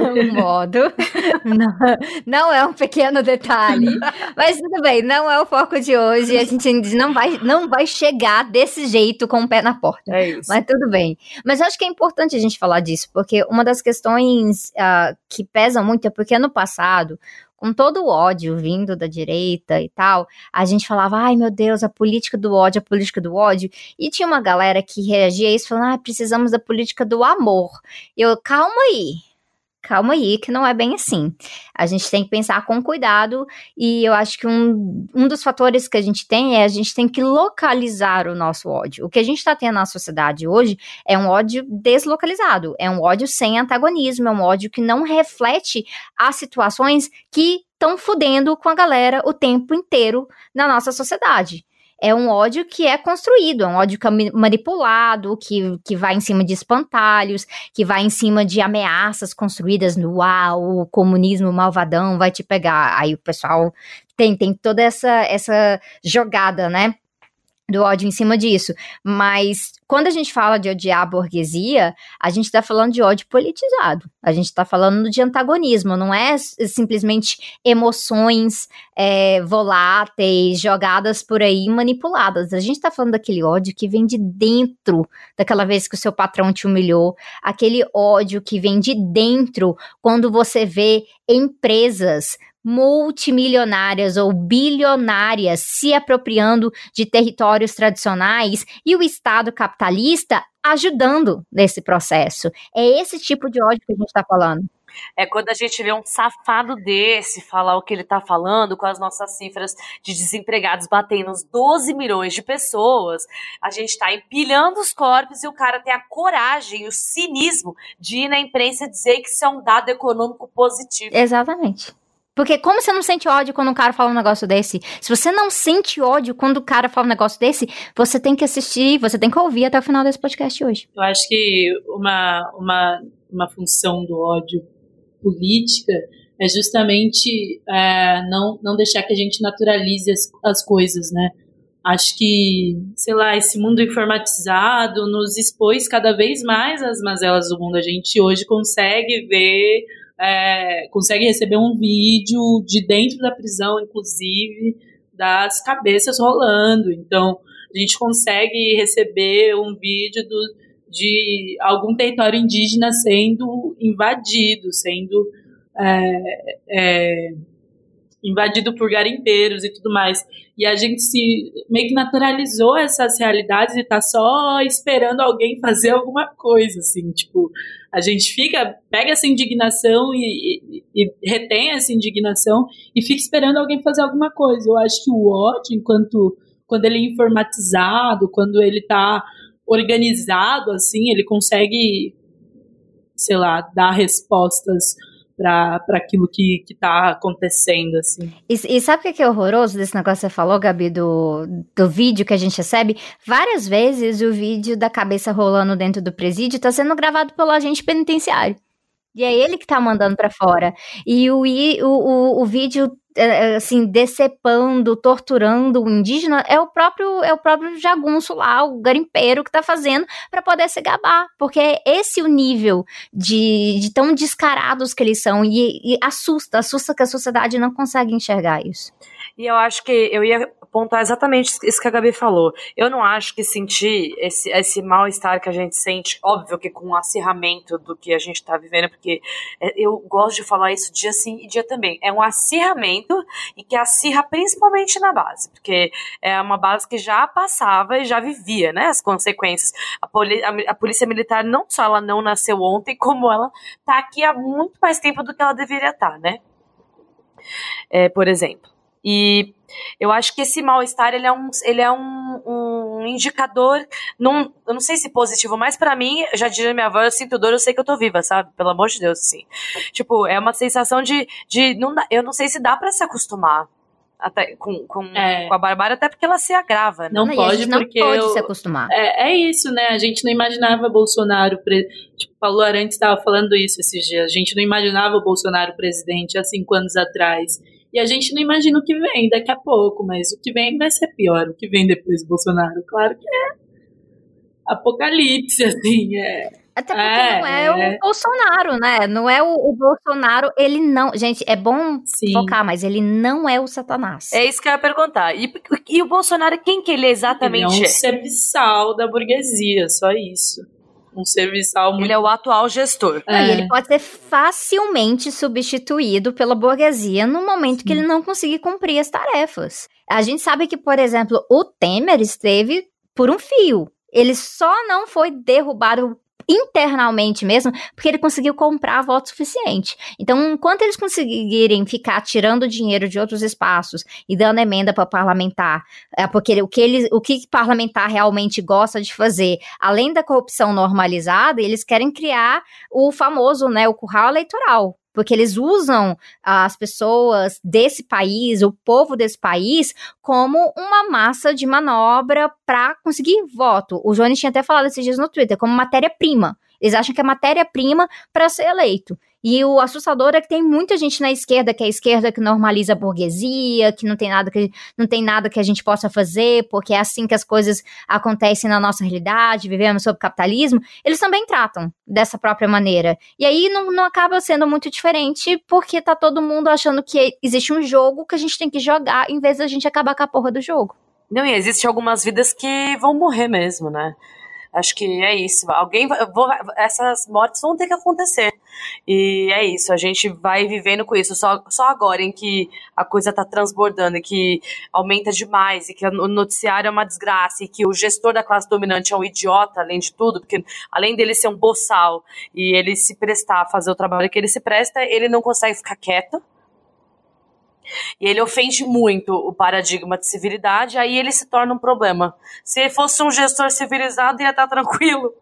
Um modo. Não, não é um pequeno detalhe. Mas tudo bem, não é o foco de hoje. A gente não vai, não vai chegar desse jeito com o pé na porta. É isso. Mas tudo bem. Mas eu acho que é importante a gente falar disso, porque uma das questões uh, que pesam muito é porque no passado... com todo o ódio vindo da direita e tal, a gente falava, ai meu Deus, a política do ódio, a política do ódio, e tinha uma galera que reagia a isso, falando, ah, precisamos da política do amor. Eu, calma aí, calma aí, que não é bem assim. A gente tem que pensar com cuidado e eu acho que um, um dos fatores que a gente tem é a gente tem que localizar o nosso ódio. O que a gente está tendo na sociedade hoje é um ódio deslocalizado, é um ódio sem antagonismo, é um ódio que não reflete as situações que estão fudendo com a galera o tempo inteiro na nossa sociedade. É um ódio que é construído, é um ódio que é manipulado, que, que vai em cima de espantalhos, que vai em cima de ameaças construídas no ah, o comunismo malvadão vai te pegar. Aí o pessoal tem, tem toda essa, essa jogada, né, do ódio em cima disso. Mas quando a gente fala de odiar a burguesia, a gente está falando de ódio politizado, a gente está falando de antagonismo, não é simplesmente emoções é, voláteis, jogadas por aí, manipuladas. A gente está falando daquele ódio que vem de dentro, daquela vez que o seu patrão te humilhou, aquele ódio que vem de dentro quando você vê empresas multimilionárias ou bilionárias se apropriando de territórios tradicionais e o Estado capitalista ajudando nesse processo. É esse tipo de ódio que a gente está falando. É quando a gente vê um safado desse falar o que ele está falando com as nossas cifras de desempregados batendo uns doze milhões de pessoas, a gente está empilhando os corpos e o cara tem a coragem, o cinismo de ir na imprensa dizer que isso é um dado econômico positivo. Exatamente. Porque como você não sente ódio quando um cara fala um negócio desse? Se você não sente ódio quando o cara fala um negócio desse, você tem que assistir, você tem que ouvir até o final desse podcast hoje. Eu acho que uma, uma, uma função do ódio política é justamente é, não, não deixar que a gente naturalize as, as coisas, né? Acho que, sei lá, esse mundo informatizado nos expôs cada vez mais às mazelas do mundo. A gente hoje consegue ver... É, consegue receber um vídeo de dentro da prisão, inclusive, das cabeças rolando. Então, a gente consegue receber um vídeo do, de algum território indígena sendo invadido, sendo é, é, invadido por garimpeiros e tudo mais. E a gente se, meio que naturalizou essas realidades e tá só esperando alguém fazer alguma coisa, assim, tipo... A gente fica, pega essa indignação e, e, e retém essa indignação e fica esperando alguém fazer alguma coisa. Eu acho que o ódio, enquanto, quando ele é informatizado, quando ele está organizado, assim, ele consegue, sei lá, dar respostas para aquilo que está acontecendo, assim. E, e sabe o que é horroroso desse negócio que você falou, Gabi, do, do vídeo que a gente recebe? Várias vezes o vídeo da cabeça rolando dentro do presídio está sendo gravado pelo agente penitenciário. E é ele que tá mandando pra fora. E o, o, o, o vídeo, assim, decepando, torturando o indígena, é o próprio, é o próprio jagunço lá, o garimpeiro que tá fazendo pra poder se gabar. Porque é esse o nível de, de tão descarados que eles são. E, e assusta, assusta que a sociedade não consegue enxergar isso. E eu acho que eu ia pontuar exatamente isso que a Gabi falou. Eu não acho que sentir esse, esse mal-estar que a gente sente, óbvio que com o acirramento do que a gente está vivendo, porque eu gosto de falar isso dia sim e dia também. É um acirramento e que acirra principalmente na base, porque é uma base que já passava e já vivia, né, as consequências. A, poli, a, a polícia militar não só ela não nasceu ontem, como ela está aqui há muito mais tempo do que ela deveria estar, né? É, por exemplo. E eu acho que esse mal-estar, ele é um, ele é um, um indicador, num, eu não sei se positivo, mas pra mim, já diria minha avó, eu sinto dor, eu sei que eu tô viva, sabe? Pelo amor de Deus, assim. Tipo, é uma sensação de... de não dá, eu não sei se dá pra se acostumar até, com, com, é. com a barbárie, até porque ela se agrava. Né? Não, não pode, não porque... Não pode eu, se acostumar. É, é isso, né? A gente não imaginava Bolsonaro... Pre... Tipo, Paulo Arantes estava falando isso esses dias. A gente não imaginava o Bolsonaro presidente há cinco anos atrás. E a gente não imagina o que vem daqui a pouco, mas o que vem vai ser pior, o que vem depois do Bolsonaro, claro que é apocalipse, assim, é... Até porque é, não é, é o Bolsonaro, né? Não é o, o Bolsonaro, ele não... Gente, é bom Sim. focar, mas ele não é o Satanás. É isso que eu ia perguntar. E, e o Bolsonaro, quem que ele é exatamente? Ele é um é? serviçal da burguesia, só isso. Um serviçal muito... Ele é o atual gestor. É. E ele pode ser facilmente substituído pela burguesia no momento Sim. que ele não conseguir cumprir as tarefas. A gente sabe que, por exemplo, o Temer esteve por um fio. Ele só não foi derrubado internamente mesmo, porque ele conseguiu comprar voto suficiente. Então, enquanto eles conseguirem ficar tirando dinheiro de outros espaços e dando emenda para parlamentar, é porque o que, eles, o que parlamentar realmente gosta de fazer, além da corrupção normalizada, eles querem criar o famoso, né, o curral eleitoral. Porque eles usam as pessoas desse país, o povo desse país, como uma massa de manobra para conseguir voto. O Jones tinha até falado esses dias no Twitter, como matéria-prima. Eles acham que é matéria-prima para ser eleito. E o assustador é que tem muita gente na esquerda, que é a esquerda que normaliza a burguesia, que não tem nada que, não tem nada que a gente possa fazer, porque é assim que as coisas acontecem na nossa realidade, vivemos sob capitalismo. Eles também tratam dessa própria maneira. E aí não, não acaba sendo muito diferente, porque tá todo mundo achando que existe um jogo que a gente tem que jogar, em vez da gente acabar com a porra do jogo. Não, e existem algumas vidas que vão morrer mesmo, né? Acho que é isso, alguém vai, vou, essas mortes vão ter que acontecer, e é isso, a gente vai vivendo com isso, só, só agora em que a coisa tá transbordando, e que aumenta demais, e que o noticiário é uma desgraça, e que o gestor da classe dominante é um idiota, além de tudo, porque além dele ser um boçal, e ele se prestar a fazer o trabalho que ele se presta, ele não consegue ficar quieto. E ele ofende muito o paradigma de civilidade, aí ele se torna um problema. Se ele fosse um gestor civilizado, ia estar tranquilo,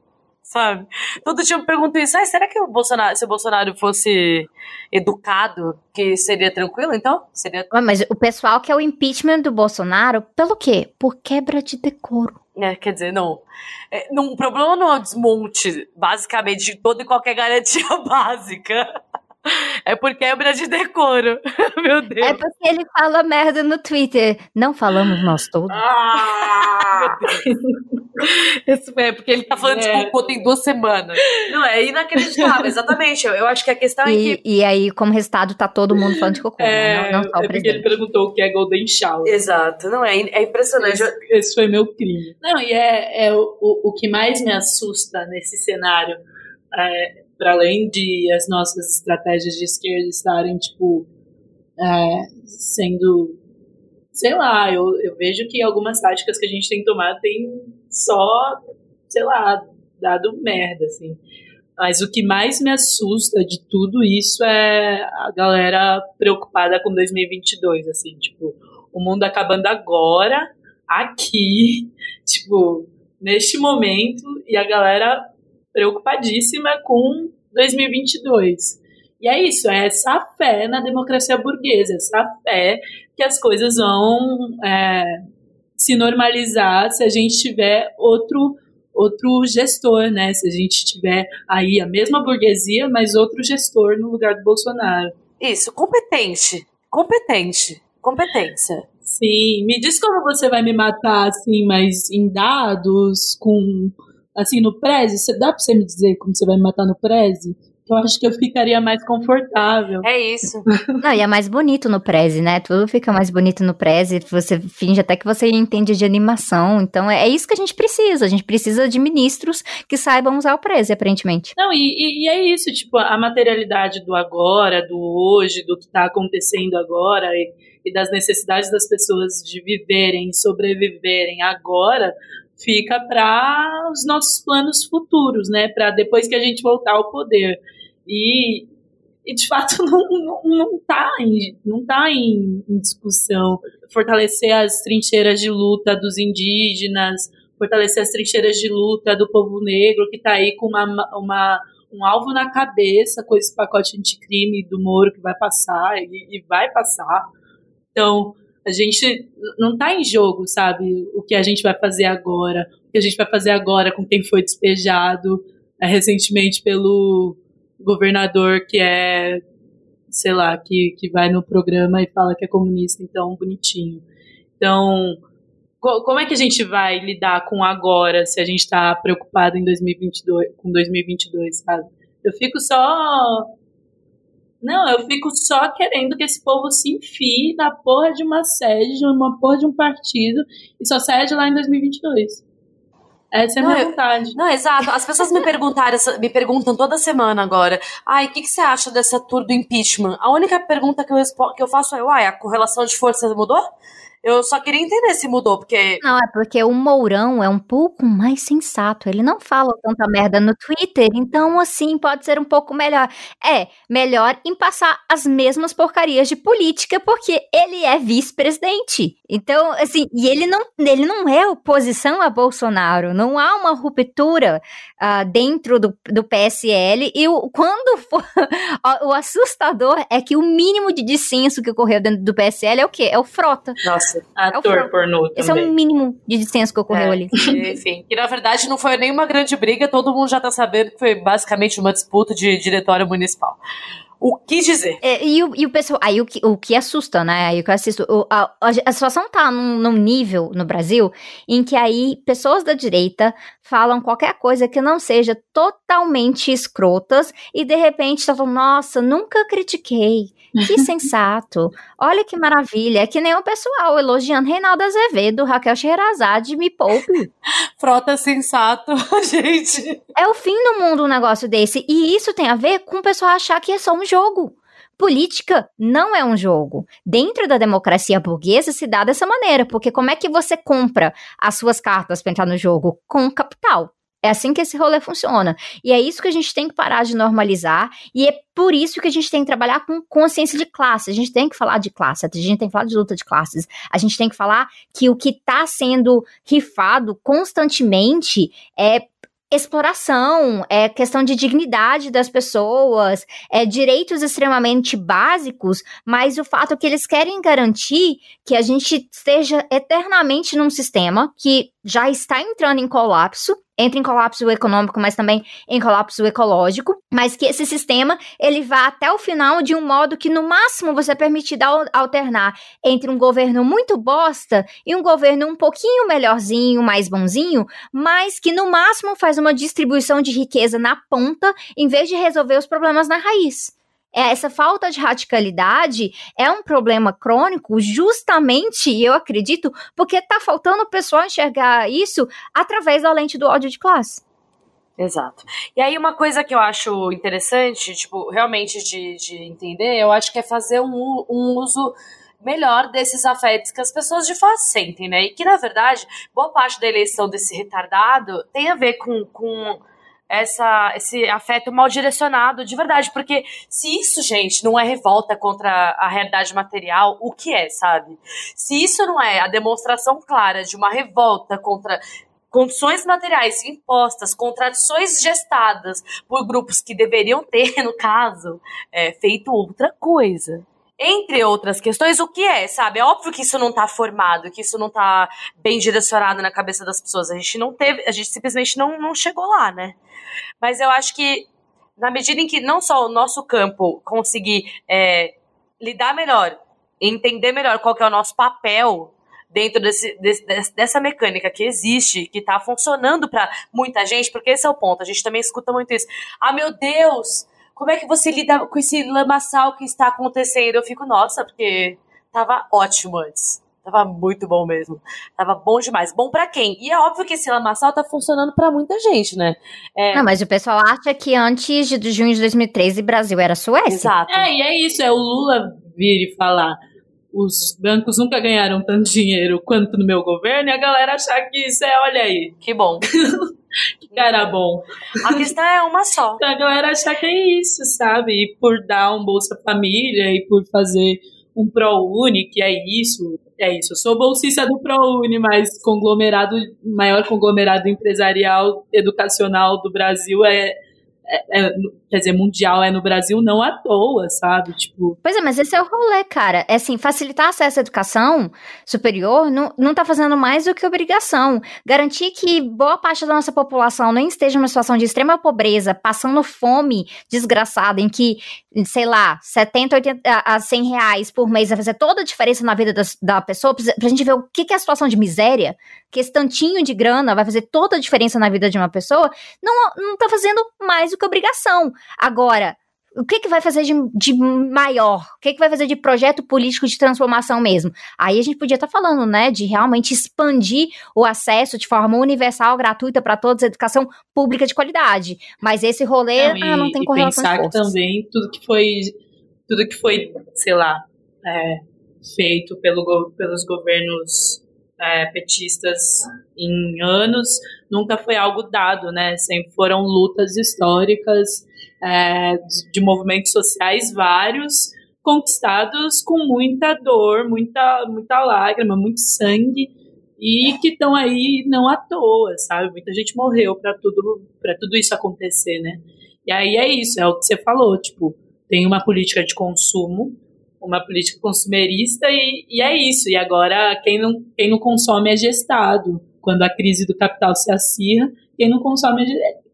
sabe? Todo dia eu me pergunto isso, ah, será que o Bolsonaro, se o Bolsonaro fosse educado, que seria tranquilo, então? Seria... Mas o pessoal quer o impeachment do Bolsonaro, pelo quê? Por quebra de decoro. É, quer dizer, não. É, não, o problema não é o desmonte, basicamente, de toda e qualquer garantia básica. É por quebra de decoro. Meu Deus. É porque ele fala merda no Twitter. Não falamos nós todos. Ah, meu Deus. É porque ele tá falando é. de cocô tem duas semanas. Não, é inacreditável, exatamente. Eu, eu acho que a questão e, é que... E aí, como resultado, tá todo mundo falando de cocô. É, né? Não, não só o é porque ele perguntou o que é Golden Shower. Exato. Não, é, é impressionante. Esse, esse foi meu crime. Não, e é, é o, o, o que mais me assusta nesse cenário... É, para além de as nossas estratégias de esquerda estarem, tipo, é, sendo, sei lá, eu, eu vejo que algumas táticas que a gente tem tomado tem só, sei lá, dado merda, assim. Mas o que mais me assusta de tudo isso é a galera preocupada com dois mil e vinte e dois, assim, tipo, o mundo acabando agora, aqui, tipo, neste momento, e a galera... preocupadíssima com dois mil e vinte e dois. E é isso, é essa fé na democracia burguesa, essa fé que as coisas vão é, se normalizar se a gente tiver outro, outro gestor, né? Se a gente tiver aí a mesma burguesia, mas outro gestor no lugar do Bolsonaro. Isso, competente, competente, competência. Sim, me diz como você vai me matar, assim, mas em dados, com... assim, no Prezi, dá pra você me dizer como você vai me matar no Prezi? Eu acho que eu ficaria mais confortável. É isso. Não, e é mais bonito no Prezi, né? Tudo fica mais bonito no Prezi, você finge até que você entende de animação, então é, é isso que a gente precisa, a gente precisa de ministros que saibam usar o Prezi, aparentemente. Não, e, e, e é isso, tipo, a materialidade do agora, do hoje, do que tá acontecendo agora, e, e das necessidades das pessoas de viverem, sobreviverem agora... fica para os nossos planos futuros, né? Para depois que a gente voltar ao poder. E, e de fato, não, não, não tá, em, não tá em, em discussão. Fortalecer as trincheiras de luta dos indígenas, fortalecer as trincheiras de luta do povo negro, que está aí com uma, uma, um alvo na cabeça com esse pacote anticrime do Moro que vai passar e, e vai passar. Então... a gente não tá em jogo, sabe, o que a gente vai fazer agora, o que a gente vai fazer agora com quem foi despejado é, recentemente pelo governador que é, sei lá, que, que vai no programa e fala que é comunista, então, bonitinho. Então, co- como é que a gente vai lidar com agora se a gente tá preocupado em dois mil e vinte e dois, com dois mil e vinte e dois, sabe? Eu fico só... Não, eu fico só querendo que esse povo se enfie na porra de uma sede, de uma porra de um partido, e só sede lá em dois mil e vinte e dois. Essa é a minha vontade. Não, exato. As pessoas me perguntaram, me perguntam toda semana agora, ai, o que, que você acha dessa tour do impeachment? A única pergunta que eu, respondo, que eu faço é, uai, a correlação de forças mudou? Eu só queria entender se mudou, porque... Não, é porque o Mourão é um pouco mais sensato. Ele não fala tanta merda no Twitter, então, assim, pode ser um pouco melhor. É, melhor em passar as mesmas porcarias de política, porque ele é vice-presidente. Então, assim, e ele não, ele não é oposição a Bolsonaro. Não há uma ruptura uh, dentro do, do P S L. E o, quando for... o assustador é que o mínimo de dissenso que ocorreu dentro do P S L é o quê? É o Frota. Nossa. Ator é pornô também. Esse é um mínimo de dissenso que ocorreu é, ali. Enfim, que na verdade não foi nem uma grande briga, todo mundo já tá sabendo que foi basicamente uma disputa de diretório municipal. O que dizer? É, e, o, e o pessoal, aí o que, o que assusta, né? Aí o que assusta, o, a, a situação tá num, num nível no Brasil em que aí pessoas da direita falam qualquer coisa que não seja totalmente escrotas e de repente falam, nossa, nunca critiquei, que sensato, olha que maravilha, é que nem o pessoal elogiando Reinaldo Azevedo, Raquel Sheherazade, me poupe. Frota sensato, gente. É o fim do mundo um negócio desse, e isso tem a ver com o pessoal achar que é só um jogo. Política não é um jogo. Dentro da democracia burguesa se dá dessa maneira, porque como é que você compra as suas cartas para entrar no jogo? Com capital. É assim que esse rolê funciona. E é isso que a gente tem que parar de normalizar, e é por isso que a gente tem que trabalhar com consciência de classe. A gente tem que falar de classe, a gente tem que falar de luta de classes, a gente tem que falar que o que está sendo rifado constantemente é exploração, é questão de dignidade das pessoas, é direitos extremamente básicos, mas o fato é que eles querem garantir que a gente esteja eternamente num sistema que já está entrando em colapso, entra em colapso econômico, mas também em colapso ecológico, mas que esse sistema ele vá até o final de um modo que no máximo você permitirá alternar entre um governo muito bosta e um governo um pouquinho melhorzinho, mais bonzinho, mas que no máximo faz uma distribuição de riqueza na ponta, em vez de resolver os problemas na raiz. Essa falta de radicalidade é um problema crônico, justamente, eu acredito, porque tá faltando o pessoal enxergar isso através da lente do ódio de classe. Exato. E aí uma coisa que eu acho interessante, tipo, realmente de, de entender, eu acho que é fazer um, um uso melhor desses afetos que as pessoas de fato sentem, né? E que, na verdade, boa parte da eleição desse retardado tem a ver com... com Essa, esse afeto mal direcionado de verdade, porque se isso, gente, não é revolta contra a realidade material, o que é, sabe? Se isso não é a demonstração clara de uma revolta contra condições materiais impostas, contradições gestadas por grupos que deveriam ter, no caso, é, feito outra coisa. Entre outras questões, o que é, sabe? É óbvio que isso não tá formado, que isso não tá bem direcionado na cabeça das pessoas. A gente não teve, a gente simplesmente não, não chegou lá, né? Mas eu acho que, na medida em que não só o nosso campo conseguir é, lidar melhor, entender melhor qual que é o nosso papel dentro desse, desse, dessa mecânica que existe, que tá funcionando pra muita gente, porque esse é o ponto, a gente também escuta muito isso. Ah, meu Deus! Como é que você lida com esse lamaçal que está acontecendo? Eu fico, nossa, porque tava ótimo antes. Tava muito bom mesmo. Tava bom demais. Bom pra quem? E é óbvio que esse lamaçal tá funcionando pra muita gente, né? É... Não, mas o pessoal acha que antes de junho de dois mil e treze, Brasil era Suécia. Exato. É, e é isso. É o Lula vir e falar... Os bancos nunca ganharam tanto dinheiro quanto no meu governo, e a galera achar que isso é, olha aí, que bom. Que cara bom. A questão é uma só. Então a galera achar que é isso, sabe? E por dar um Bolsa Família e por fazer um ProUni, que é isso, é isso. Eu sou bolsista do ProUni, mas conglomerado, maior conglomerado empresarial educacional do Brasil é... É, é, quer dizer, mundial é no Brasil não à toa, sabe? Tipo... Pois é, mas esse é o rolê, cara. É assim, facilitar acesso à educação superior não, não tá fazendo mais do que obrigação. Garantir que boa parte da nossa população nem esteja numa situação de extrema pobreza, passando fome desgraçada, em que, sei lá, setenta, oitenta a cem reais por mês vai fazer toda a diferença na vida das, da pessoa, pra, pra gente ver o que, que é a situação de miséria, que esse tantinho de grana vai fazer toda a diferença na vida de uma pessoa, não, não tá fazendo mais que obrigação. Agora, o que que vai fazer de, de maior? O que que vai fazer de projeto político de transformação mesmo? Aí a gente podia estar tá falando, né, de realmente expandir o acesso de forma universal, gratuita para todos, educação pública de qualidade. Mas esse rolê não, e, ah, não tem correlação de forças. Pensar também tudo que foi, tudo que foi, sei lá, é, feito pelo, pelos governos é, petistas em anos, nunca foi algo dado, né? Sempre foram lutas históricas é, de, de movimentos sociais vários, conquistados com muita dor, muita, muita lágrima, muito sangue, e que estão aí não à toa, sabe? Muita gente morreu para tudo, para tudo isso acontecer, né? E aí é isso, é o que você falou, tipo, tem uma política de consumo, uma política consumerista e, e é isso. E agora quem não, quem não consome é gestado. Quando a crise do capital se acirra, quem não consome,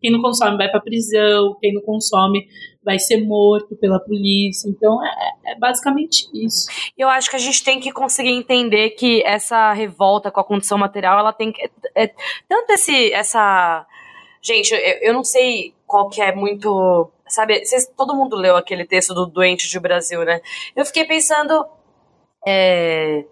quem não consome vai para prisão, quem não consome vai ser morto pela polícia. Então é, é basicamente isso. Eu acho que a gente tem que conseguir entender que essa revolta com a condição material, ela tem que... É, é, tanto esse, essa... Gente, eu, eu não sei qual que é muito... Sabe, cês, todo mundo leu aquele texto do Doente de Brasil, né? Eu fiquei pensando... É,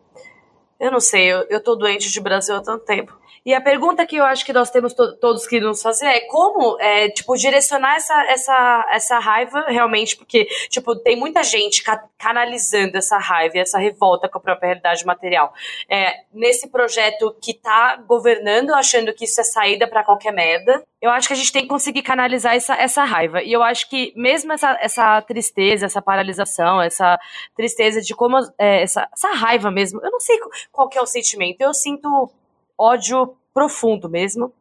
eu não sei, eu, eu tô doente de Brasil há tanto tempo. E a pergunta que eu acho que nós temos to- todos que nos fazer é como, é, tipo, direcionar essa, essa, essa raiva realmente, porque, tipo, tem muita gente ca- canalizando essa raiva e essa revolta com a própria realidade material. É, nesse projeto que tá governando, achando que isso é saída pra qualquer merda, eu acho que a gente tem que conseguir canalizar essa, essa raiva. E eu acho que mesmo essa, essa tristeza, essa paralisação, essa tristeza de como, é, essa, essa raiva mesmo, eu não sei qual que é o sentimento, eu sinto... ódio profundo mesmo.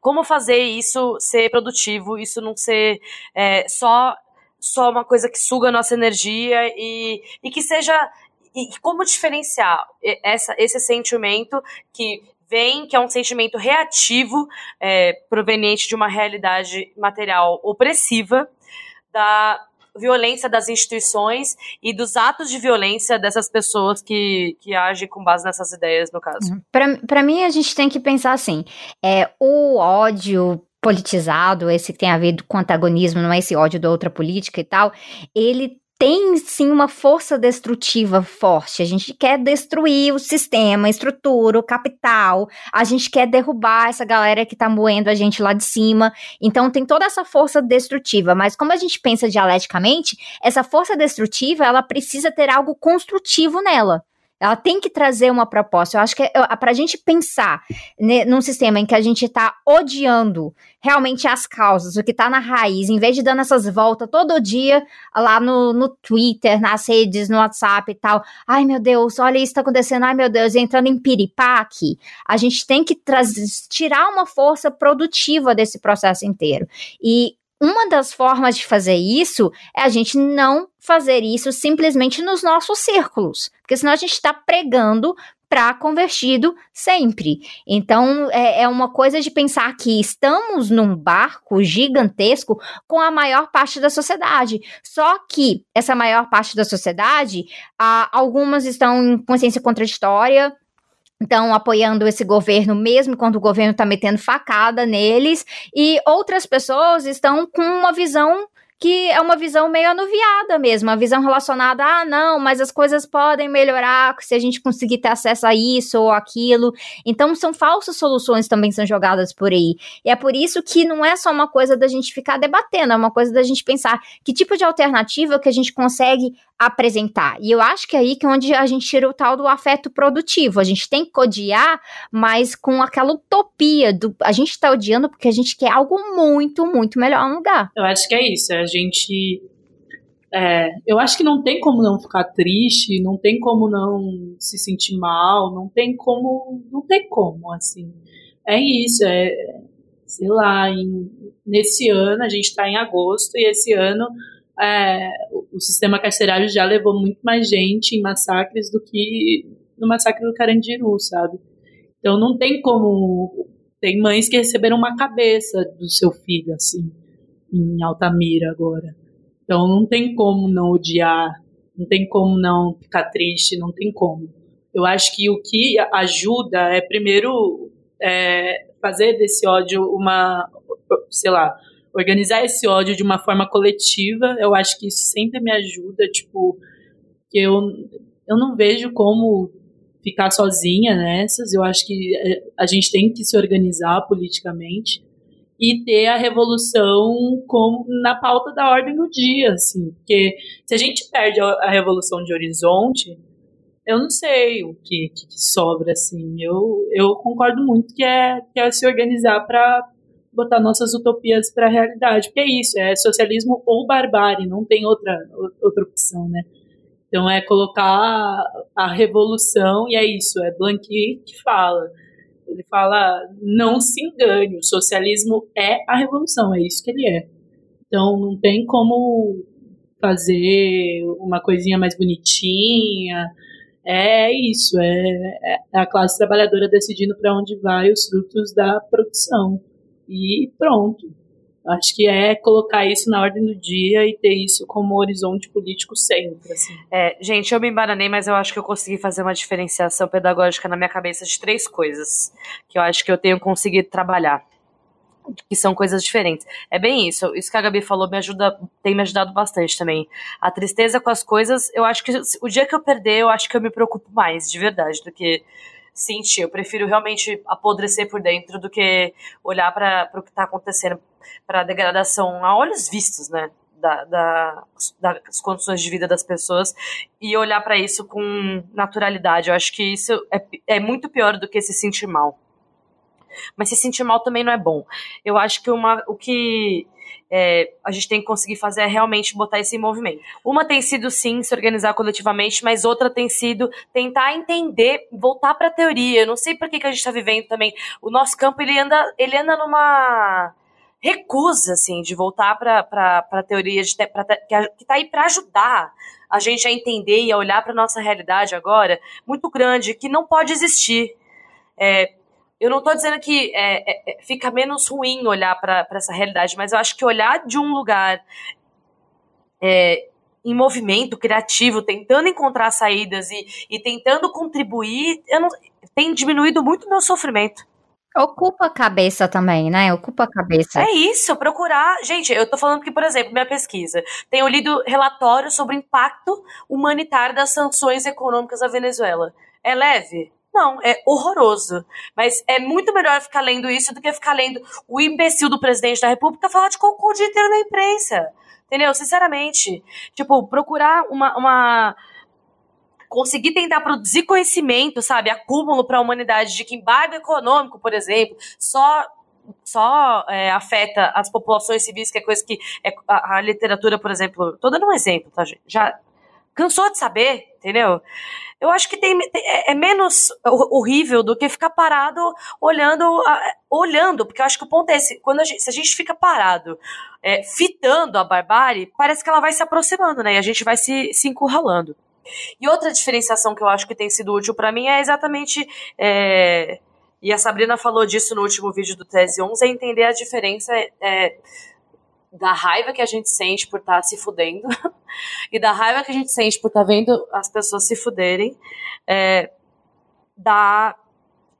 Como fazer isso ser produtivo, isso não ser é, só, só uma coisa que suga a nossa energia e, e que seja... E como diferenciar essa, esse sentimento que vem, que é um sentimento reativo, é, proveniente de uma realidade material opressiva, da violência das instituições e dos atos de violência dessas pessoas que, que agem com base nessas ideias, no caso. Para mim, a gente tem que pensar assim, é, o ódio politizado, esse que tem a ver do antagonismo, não é esse ódio da outra política e tal, ele tem sim uma força destrutiva forte, a gente quer destruir o sistema, a estrutura, o capital, a gente quer derrubar essa galera que tá moendo a gente lá de cima, então tem toda essa força destrutiva, mas como a gente pensa dialeticamente, essa força destrutiva, ela precisa ter algo construtivo nela. Ela tem que trazer uma proposta. Eu acho que é, para a gente pensar, né, num sistema em que a gente está odiando realmente as causas, o que está na raiz, em vez de dando essas voltas todo dia lá no, no Twitter, nas redes, no WhatsApp e tal. Ai, meu Deus, olha isso está acontecendo. Ai, meu Deus, entrando em piripaque. A gente tem que tra- tirar uma força produtiva desse processo inteiro. E uma das formas de fazer isso é a gente não fazer isso simplesmente nos nossos círculos, porque senão a gente está pregando para convertido sempre. Então, é, é uma coisa de pensar que estamos num barco gigantesco com a maior parte da sociedade, só que essa maior parte da sociedade, ah, algumas estão em consciência contraditória, então apoiando esse governo mesmo quando o governo está metendo facada neles, e outras pessoas estão com uma visão que é uma visão meio anuviada mesmo, uma visão relacionada a, ah, não, mas as coisas podem melhorar se a gente conseguir ter acesso a isso ou aquilo. Então, são falsas soluções também que são jogadas por aí. E é por isso que não é só uma coisa da gente ficar debatendo, é uma coisa da gente pensar que tipo de alternativa que a gente consegue apresentar. E eu acho que é aí que é onde a gente tira o tal do afeto produtivo. A gente tem que odiar, mas com aquela utopia do a gente tá odiando porque a gente quer algo muito, muito melhor no lugar. Eu acho que é isso, a gente... É, eu acho que não tem como não ficar triste, não tem como não se sentir mal, não tem como, não tem como, assim. É isso, é... Sei lá, em, nesse ano, a gente tá em agosto, e esse ano... É, o sistema carcerário já levou muito mais gente em massacres do que no massacre do Carandiru, sabe? Então não tem como... Tem mães que receberam uma cabeça do seu filho, assim, em Altamira agora. Então não tem como não odiar, não tem como não ficar triste, não tem como. Eu acho que o que ajuda é, primeiro, é, fazer desse ódio uma... Sei lá... Organizar esse ódio de uma forma coletiva, eu acho que isso sempre me ajuda, tipo, que eu, eu não vejo como ficar sozinha nessas, eu acho que a gente tem que se organizar politicamente e ter a revolução com, na pauta da ordem do dia, assim, porque se a gente perde a revolução de horizonte, eu não sei o que, que, que sobra, assim. Eu, eu concordo muito que é, que é se organizar para botar nossas utopias para a realidade, porque é isso, é socialismo ou barbárie, não tem outra, outra opção, né? Então é colocar a revolução, e é isso, é Blanqui que fala. Ele fala, não se engane, o socialismo é a revolução, é isso que ele é. Então não tem como fazer uma coisinha mais bonitinha, é isso, é, é a classe trabalhadora decidindo para onde vai os frutos da produção. E pronto, acho que é colocar isso na ordem do dia e ter isso como horizonte político sempre, assim. É, gente, eu me embaranei, mas eu acho que eu consegui fazer uma diferenciação pedagógica na minha cabeça de três coisas que eu acho que eu tenho conseguido trabalhar, que são coisas diferentes. É bem isso, isso que a Gabi falou me ajuda, tem me ajudado bastante também. A tristeza com as coisas, eu acho que o dia que eu perder, eu acho que eu me preocupo mais, de verdade, do que... sentir, eu prefiro realmente apodrecer por dentro do que olhar para o que está acontecendo, para a degradação a olhos vistos, né, da, da, das condições de vida das pessoas, e olhar para isso com naturalidade. Eu acho que isso é, é muito pior do que se sentir mal, mas se sentir mal também não é bom. Eu acho que uma, o que é, a gente tem que conseguir fazer é realmente botar isso em movimento. Uma tem sido sim se organizar coletivamente, mas outra tem sido tentar entender, voltar para a teoria. Eu não sei por que, que a gente está vivendo também, o nosso campo ele anda, ele anda numa recusa assim, de voltar para a teoria de te, pra, que está aí para ajudar a gente a entender e a olhar para a nossa realidade agora, muito grande, que não pode existir. É, eu não estou dizendo que é, é, fica menos ruim olhar para essa realidade, mas eu acho que olhar de um lugar é, em movimento, criativo, tentando encontrar saídas e, e tentando contribuir, eu não, tem diminuído muito o meu sofrimento. Ocupa a cabeça também, né? Ocupa a cabeça. É isso, procurar... Gente, eu tô falando que, por exemplo, minha pesquisa. Tenho lido relatórios sobre o impacto humanitário das sanções econômicas à Venezuela. É leve? Não, é horroroso. Mas é muito melhor ficar lendo isso do que ficar lendo o imbecil do presidente da República falar de cocô o dia inteiro na imprensa. Entendeu? Sinceramente. Tipo, procurar uma... uma... conseguir tentar produzir conhecimento, sabe? Acúmulo para a humanidade de que embargo econômico, por exemplo, só... só é, afeta as populações civis, que é coisa que... É, a, a literatura, por exemplo... Tô dando um exemplo, tá, gente? Já... Cansou de saber, entendeu? Eu acho que tem, tem, é menos horrível do que ficar parado olhando, olhando, porque eu acho que o ponto é esse, quando a gente, se a gente fica parado é, fitando a barbárie, parece que ela vai se aproximando, né? E a gente vai se, se encurralando. E outra diferenciação que eu acho que tem sido útil para mim é exatamente, é, e a Sabrina falou disso no último vídeo do Tese onze, é entender a diferença... É, da raiva que a gente sente por estar tá se fudendo e da raiva que a gente sente por estar tá vendo as pessoas se fuderem, é, da,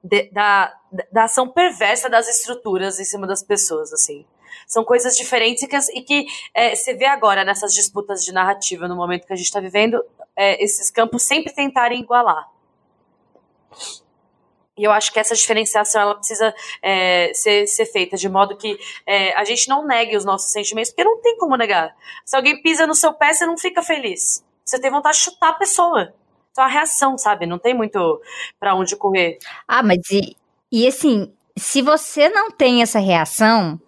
de, da, da ação perversa das estruturas em cima das pessoas, assim. São coisas diferentes e que, e que é, você vê agora nessas disputas de narrativa no momento que a gente está vivendo, é, esses campos sempre tentarem igualar. E eu acho que essa diferenciação ela precisa é, ser, ser feita de modo que é, a gente não negue os nossos sentimentos, porque não tem como negar. Se alguém pisa no seu pé, você não fica feliz. Você tem vontade de chutar a pessoa. Então a reação, sabe? Não tem muito pra onde correr. Ah, mas e, e assim, se você não tem essa reação...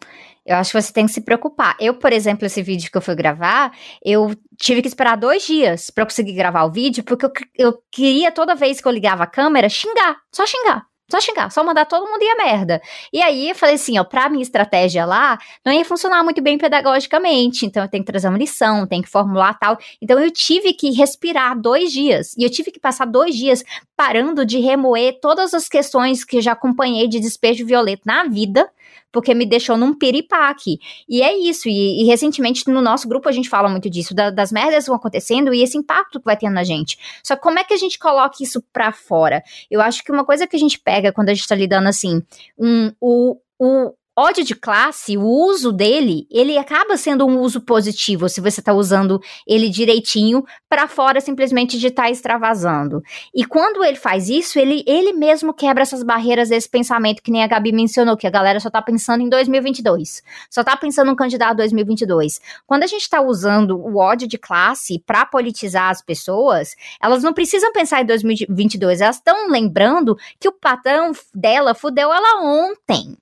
Eu acho que você tem que se preocupar. Eu, por exemplo, esse vídeo que eu fui gravar, eu tive que esperar dois dias pra eu conseguir gravar o vídeo, porque eu, eu queria, toda vez que eu ligava a câmera, xingar, só xingar, só xingar, só mandar todo mundo ir a merda. E aí, eu falei assim, ó, pra minha estratégia lá, não ia funcionar muito bem pedagogicamente, então eu tenho que trazer uma lição, tenho que formular tal. Então, eu tive que respirar dois dias, e eu tive que passar dois dias parando de remoer todas as questões que eu já acompanhei de despejo violento na vida, porque me deixou num piripaque. E é isso, e, e recentemente no nosso grupo a gente fala muito disso, da, das merdas que vão acontecendo e esse impacto que vai tendo na gente. Só que como é que a gente coloca isso pra fora? Eu acho que uma coisa que a gente pega quando a gente tá lidando assim, um, o, o, ódio de classe, o uso dele, ele acaba sendo um uso positivo se você está usando ele direitinho para fora simplesmente de estar extravasando. E quando ele faz isso, ele, ele mesmo quebra essas barreiras desse pensamento que nem a Gabi mencionou, que a galera só está pensando em dois mil e vinte e dois, só está pensando no candidato dois mil e vinte e dois. Quando a gente está usando o ódio de classe para politizar as pessoas, elas não precisam pensar em dois mil e vinte e dois, elas estão lembrando que o patrão dela fudeu ela ontem.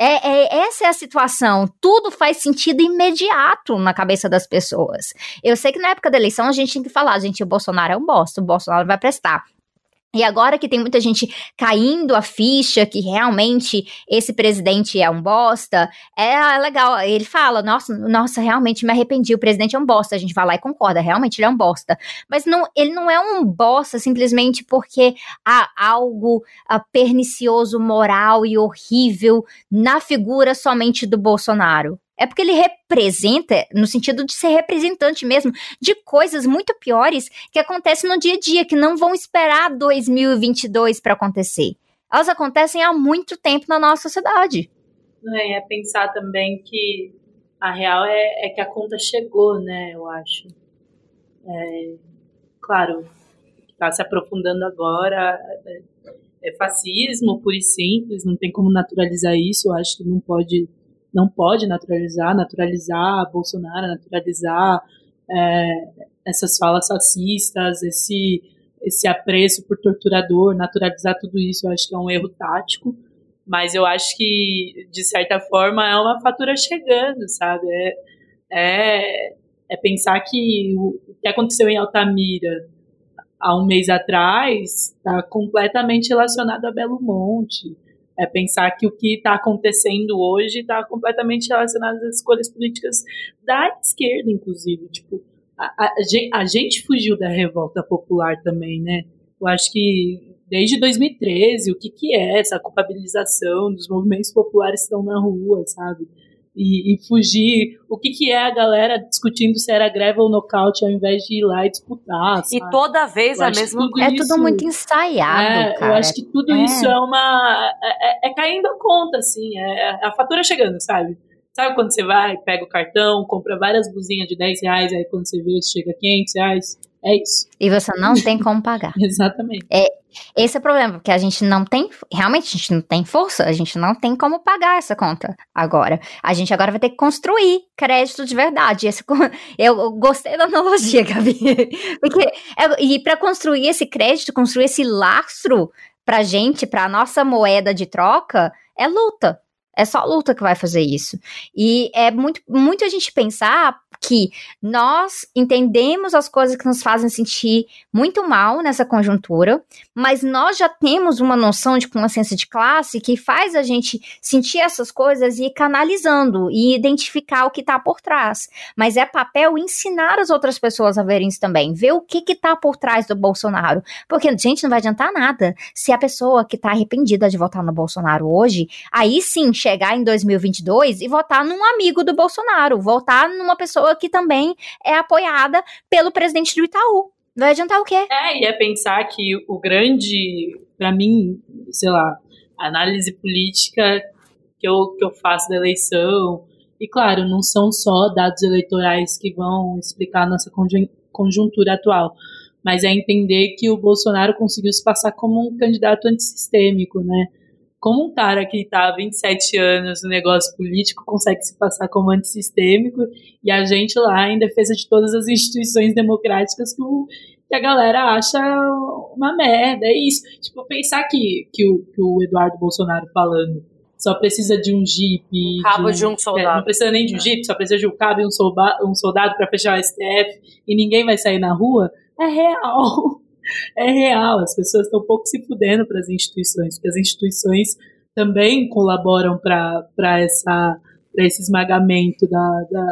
É, é, essa é a situação, tudo faz sentido imediato na cabeça das pessoas. Eu sei que na época da eleição a gente tem que falar, gente, o Bolsonaro é um bosta, o Bolsonaro vai prestar. E agora que tem muita gente caindo a ficha que realmente esse presidente é um bosta, é legal, ele fala, nossa, nossa, realmente me arrependi, o presidente é um bosta, a gente vai lá e concorda, realmente ele é um bosta. Mas não, ele não é um bosta simplesmente porque há algo ah, pernicioso, moral e horrível na figura somente do Bolsonaro. É porque ele representa, no sentido de ser representante mesmo, de coisas muito piores que acontecem no dia a dia, que não vão esperar dois mil e vinte e dois para acontecer. Elas acontecem há muito tempo na nossa sociedade. É, é pensar também que a real é, é que a conta chegou, né, eu acho. É, claro, está se aprofundando agora, é, é fascismo, puro e simples, não tem como naturalizar isso, eu acho que não pode... não pode naturalizar, naturalizar Bolsonaro, naturalizar é, essas falas fascistas, esse, esse apreço por torturador, naturalizar tudo isso, eu acho que é um erro tático, mas eu acho que, de certa forma, é uma fatura chegando, sabe? É, é, é pensar que o que aconteceu em Altamira há um mês atrás está completamente relacionado a Belo Monte. É pensar que o que está acontecendo hoje está completamente relacionado às escolhas políticas da esquerda, inclusive. Tipo, a, a, a gente fugiu da revolta popular também, né? Eu acho que desde dois mil e treze, o que, que é essa culpabilização dos movimentos populares que estão na rua, sabe? E, e fugir, o que, que é a galera discutindo se era greve ou nocaute ao invés de ir lá e disputar, sabe? E toda vez a mesma... Tudo é isso, tudo muito ensaiado, é, cara. Eu acho que tudo é. isso é uma... É, é caindo a conta, assim, é a fatura chegando, sabe? Sabe quando você vai, pega o cartão, compra várias blusinhas de dez reais, aí quando você vê, chega a quinhentos reais, é isso. E você não tem como pagar. Exatamente. É. Esse é o problema, porque a gente não tem, realmente a gente não tem força, a gente não tem como pagar essa conta agora. A gente agora vai ter que construir crédito de verdade. Esse, eu gostei da analogia, Gabi. Porque, e para construir esse crédito, construir esse lastro pra gente, pra nossa moeda de troca, é luta. É só a luta que vai fazer isso. E é muito, muito a gente pensar que nós entendemos as coisas que nos fazem sentir muito mal nessa conjuntura, mas nós já temos uma noção de consciência de classe que faz a gente sentir essas coisas e ir canalizando e identificar o que está por trás. Mas é papel ensinar as outras pessoas a verem isso também, ver o que está por trás do Bolsonaro. Porque, gente, não vai adiantar nada se a pessoa que está arrependida de votar no Bolsonaro hoje, aí sim, chegar em dois mil e vinte e dois e votar num amigo do Bolsonaro, votar numa pessoa que também é apoiada pelo presidente do Itaú. Vai adiantar o quê? É, e é pensar que o grande, pra mim, sei lá, análise política que eu, que eu faço da eleição, e claro, não são só dados eleitorais que vão explicar a nossa conjuntura atual, mas é entender que o Bolsonaro conseguiu se passar como um candidato antissistêmico, né? Como um cara que está há vinte e sete anos no negócio político consegue se passar como antissistêmico e a gente lá em defesa de todas as instituições democráticas que, o, que a galera acha uma merda, é isso. Tipo, pensar que, que, o, que o Eduardo Bolsonaro falando só precisa de um jipe... Um cabo de, de um soldado. É, não precisa nem de um jipe, só precisa de um cabo e um soldado, um soldado para fechar o S T F e ninguém vai sair na rua, é real. É real, as pessoas estão um pouco se fudendo para as instituições, porque as instituições também colaboram para esse esmagamento da, da...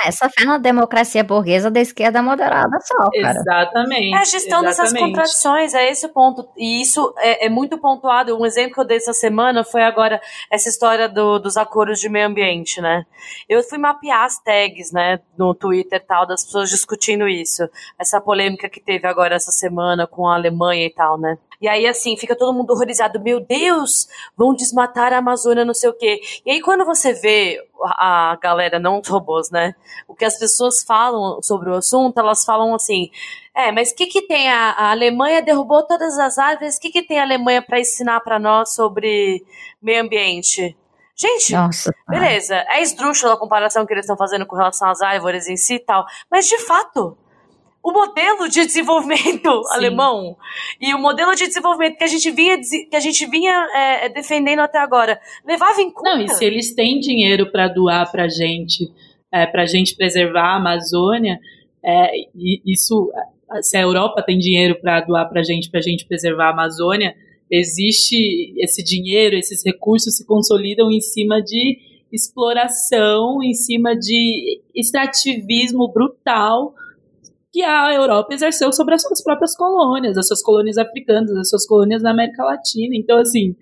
Essa fé na democracia burguesa da esquerda moderada só, cara. Exatamente. É a gestão exatamente. dessas contradições, é esse o ponto. E isso é, é muito pontuado. Um exemplo que eu dei essa semana foi agora essa história do, dos acordos de meio ambiente, né? Eu fui mapear as tags, né, no Twitter e tal, das pessoas discutindo isso. Essa polêmica que teve agora essa semana com a Alemanha e tal, né? E aí, assim, fica todo mundo horrorizado. Meu Deus, vão desmatar a Amazônia, não sei o quê. E aí, quando você vê a galera, não os robôs, né? O que as pessoas falam sobre o assunto, elas falam assim... É, mas o que, que tem? A, a Alemanha derrubou todas as árvores. O que, que tem a Alemanha para ensinar para nós sobre meio ambiente? Gente, nossa, beleza. É esdrúxula a comparação que eles estão fazendo com relação às árvores em si e tal. Mas, de fato... O modelo de desenvolvimento Sim. alemão e o modelo de desenvolvimento que a gente vinha, que a gente vinha é, defendendo até agora, levava em conta... Não, e se eles têm dinheiro para doar para a gente, é, para a gente preservar a Amazônia, é, e isso, se a Europa tem dinheiro para doar para a gente, para a gente preservar a Amazônia, existe esse dinheiro, esses recursos se consolidam em cima de exploração, em cima de extrativismo brutal, que a Europa exerceu sobre as suas próprias colônias, as suas colônias africanas, as suas colônias na América Latina. Então, assim,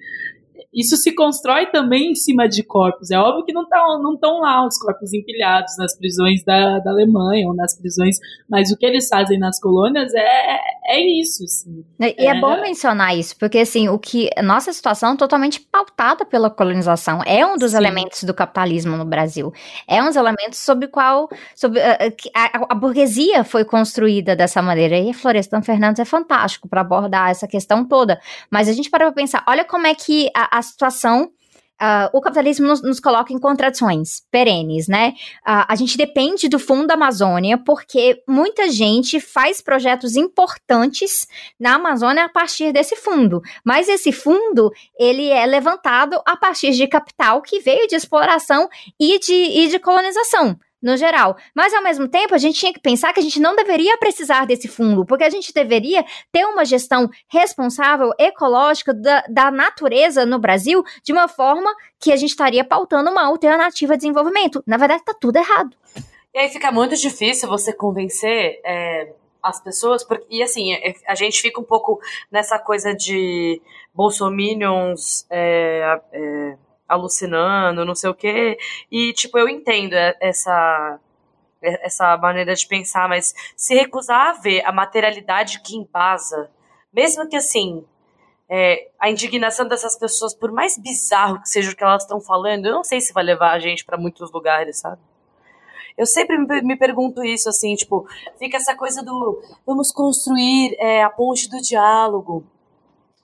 isso se constrói também em cima de corpos. É óbvio que não estão não estão lá os corpos empilhados nas prisões da, da Alemanha ou nas prisões, mas o que eles fazem nas colônias é, é isso. Assim. E é, é bom mencionar isso, porque assim, o que, nossa situação totalmente pautada pela colonização é um dos Sim. elementos do capitalismo no Brasil. É um dos elementos sobre o qual sobre, a, a, a burguesia foi construída dessa maneira. E Florestan Fernandes é fantástico para abordar essa questão toda. Mas a gente para pensar, olha como é que a a situação, uh, o capitalismo nos, nos coloca em contradições perenes, né? Uh, a gente depende do Fundo da Amazônia porque muita gente faz projetos importantes na Amazônia a partir desse fundo, mas esse fundo, ele é levantado a partir de capital que veio de exploração e de, e de colonização. No geral, mas ao mesmo tempo a gente tinha que pensar que a gente não deveria precisar desse fundo, porque a gente deveria ter uma gestão responsável, ecológica da, da natureza no Brasil, de uma forma que a gente estaria pautando uma alternativa de desenvolvimento. Na verdade está tudo errado. E aí fica muito difícil você convencer é, as pessoas, porque, e assim, a gente fica um pouco nessa coisa de bolsominions é, é, alucinando, não sei o quê, e tipo, eu entendo essa, essa maneira de pensar, mas se recusar a ver a materialidade que embasa, mesmo que assim, é, a indignação dessas pessoas, por mais bizarro que seja o que elas estão falando, eu não sei se vai levar a gente para muitos lugares, sabe? Eu sempre me pergunto isso, assim, tipo, fica essa coisa do vamos construir é, a ponte do diálogo,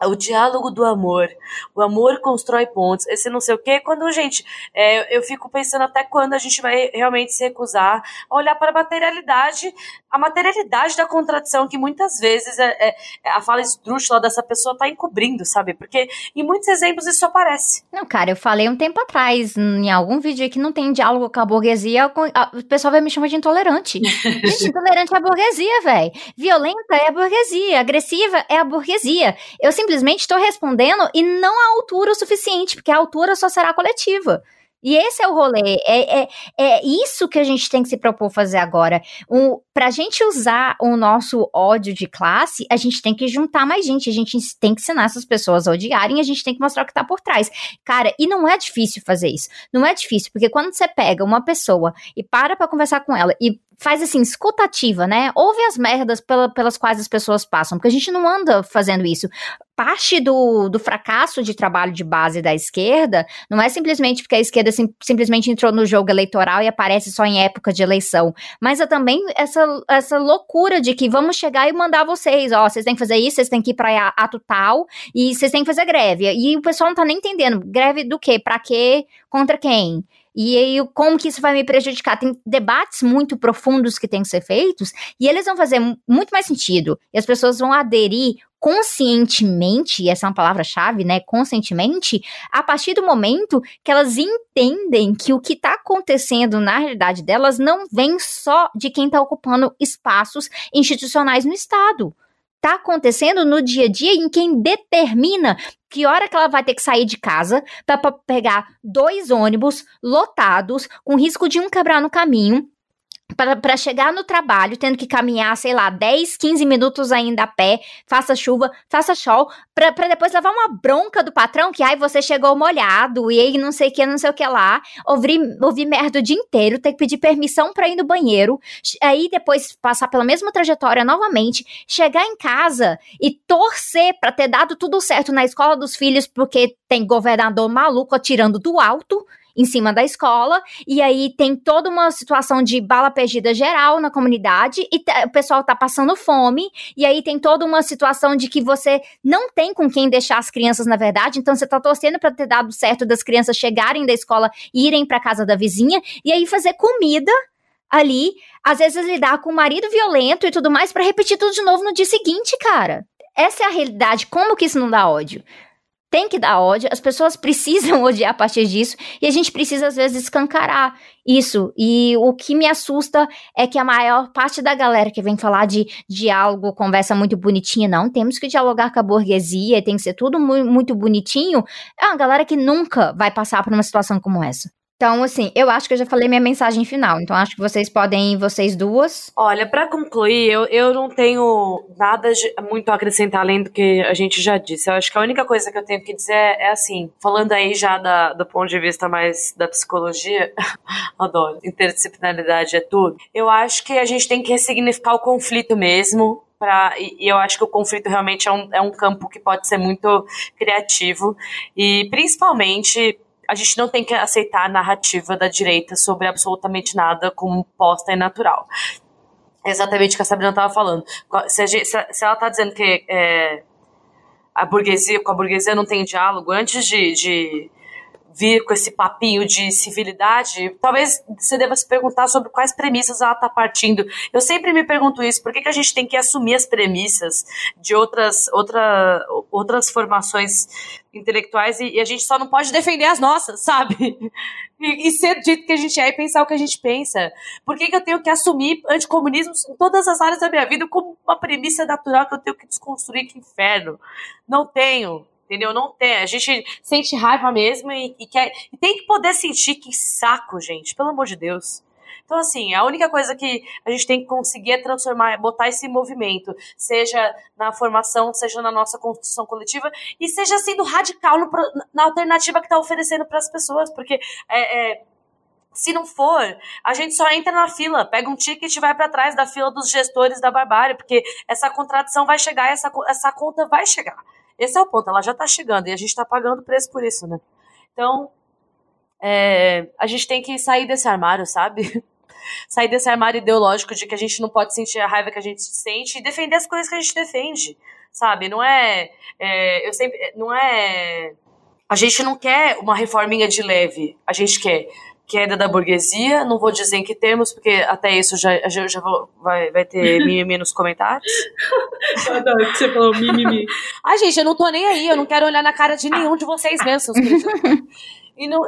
o diálogo do amor, o amor constrói pontes, esse não sei o quê, quando, gente, é, eu fico pensando até quando a gente vai realmente se recusar a olhar para a materialidade, a materialidade da contradição, que muitas vezes é, é, a fala esdrúxula dessa pessoa tá encobrindo, sabe, porque em muitos exemplos isso aparece. Não, cara, eu falei um tempo atrás, em algum vídeo que não tem diálogo com a burguesia, o pessoal vai me chamar de intolerante. Gente, intolerante é a burguesia, velho. Violenta é a burguesia, agressiva é a burguesia. Eu simplesmente Simplesmente estou respondendo e não à altura o suficiente, porque a altura só será coletiva. E esse é o rolê, é, é, é isso que a gente tem que se propor fazer agora. Um, pra gente usar o nosso ódio de classe, a gente tem que juntar mais gente, a gente tem que ensinar essas pessoas a odiarem, a gente tem que mostrar o que tá por trás. Cara, e não é difícil fazer isso, não é difícil, porque quando você pega uma pessoa e para pra conversar com ela e faz assim, escutativa, né, ouve as merdas pela, pelas quais as pessoas passam, porque a gente não anda fazendo isso. Parte do, do fracasso de trabalho de base da esquerda não é simplesmente porque a esquerda sim, simplesmente entrou no jogo eleitoral e aparece só em época de eleição, mas é também essa, essa loucura de que vamos chegar e mandar vocês, ó, vocês têm que fazer isso, vocês têm que ir pra ato tal e vocês têm que fazer greve, e o pessoal não tá nem entendendo, greve do quê, pra quê, contra quem? E aí, como que isso vai me prejudicar? Tem debates muito profundos que têm que ser feitos e eles vão fazer muito mais sentido. E as pessoas vão aderir conscientemente, e essa é uma palavra-chave, né? Conscientemente, a partir do momento que elas entendem que o que está acontecendo na realidade delas não vem só de quem está ocupando espaços institucionais no Estado. Tá acontecendo no dia a dia em quem determina que hora que ela vai ter que sair de casa para pegar dois ônibus lotados, com risco de um quebrar no caminho, para chegar no trabalho, tendo que caminhar, sei lá, dez, quinze minutos ainda a pé, faça chuva, faça sol, pra, pra depois levar uma bronca do patrão, que aí você chegou molhado, e aí não sei o que, não sei o que lá, ouvir, ouvir merda o dia inteiro, ter que pedir permissão pra ir no banheiro, aí depois passar pela mesma trajetória novamente, chegar em casa e torcer pra ter dado tudo certo na escola dos filhos, porque tem governador maluco atirando do alto em cima da escola, e aí tem toda uma situação de bala perdida geral na comunidade, e t- o pessoal tá passando fome, e aí tem toda uma situação de que você não tem com quem deixar as crianças, na verdade, então você tá torcendo pra ter dado certo das crianças chegarem da escola e irem pra casa da vizinha, e aí fazer comida ali, às vezes lidar com o marido violento e tudo mais, pra repetir tudo de novo no dia seguinte, cara. Essa é a realidade, como que isso não dá ódio? Tem que dar ódio, as pessoas precisam odiar a partir disso, e a gente precisa, às vezes, escancarar isso. E o que me assusta é que a maior parte da galera que vem falar de diálogo, conversa muito bonitinha, não, temos que dialogar com a burguesia, tem que ser tudo mu- muito bonitinho, é uma galera que nunca vai passar por uma situação como essa. Então, assim, eu acho que eu já falei minha mensagem final, então acho que vocês podem ir, vocês duas. Olha, pra concluir, eu, eu não tenho nada de, muito a acrescentar além do que a gente já disse. Eu acho que a única coisa que eu tenho que dizer é, é assim, falando aí já da, do ponto de vista mais da psicologia, adoro, interdisciplinaridade é tudo. Eu acho que a gente tem que ressignificar o conflito mesmo. Pra, e, e eu acho que o conflito realmente é um, é um campo que pode ser muito criativo e principalmente... A gente não tem que aceitar a narrativa da direita sobre absolutamente nada como posta e natural. É exatamente o que a Sabrina estava falando. Se, a gente, se ela está dizendo que é, a burguesia, com a burguesia não tem diálogo, antes de, de vir com esse papinho de civilidade, talvez você deva se perguntar sobre quais premissas ela está partindo. Eu sempre me pergunto isso, por que, que a gente tem que assumir as premissas de outras, outra, outras formações intelectuais e, e a gente só não pode defender as nossas, sabe? E, e ser do jeito que a gente é e pensar o que a gente pensa. Por que, que eu tenho que assumir anticomunismo em todas as áreas da minha vida como uma premissa natural que eu tenho que desconstruir? Que inferno! Não tenho... Entendeu? Não tem. A gente sente raiva mesmo e, e, quer, e tem que poder sentir. Que saco, gente. Pelo amor de Deus. Então, assim, a única coisa que a gente tem que conseguir é transformar, botar esse movimento, seja na formação, seja na nossa construção coletiva, e seja sendo radical no, na alternativa que está oferecendo para as pessoas. Porque é, é, se não for, a gente só entra na fila, pega um ticket e vai para trás da fila dos gestores da barbárie, porque essa contradição vai chegar e essa, essa conta vai chegar. Esse é o ponto, ela já está chegando e a gente está pagando preço por isso, né? Então, é, a gente tem que sair desse armário, sabe? Sair desse armário ideológico de que a gente não pode sentir a raiva que a gente sente e defender as coisas que a gente defende, sabe? Não é... é eu sempre... Não é... A gente não quer uma reforminha de leve, a gente quer... queda da burguesia, não vou dizer em que termos, porque até isso já, já, já vou, vai, vai ter mimimi nos comentários. Eu adoro que você falou mimimi. Ai, gente, eu não tô nem aí, eu não quero olhar na cara de nenhum de vocês mesmos. E não,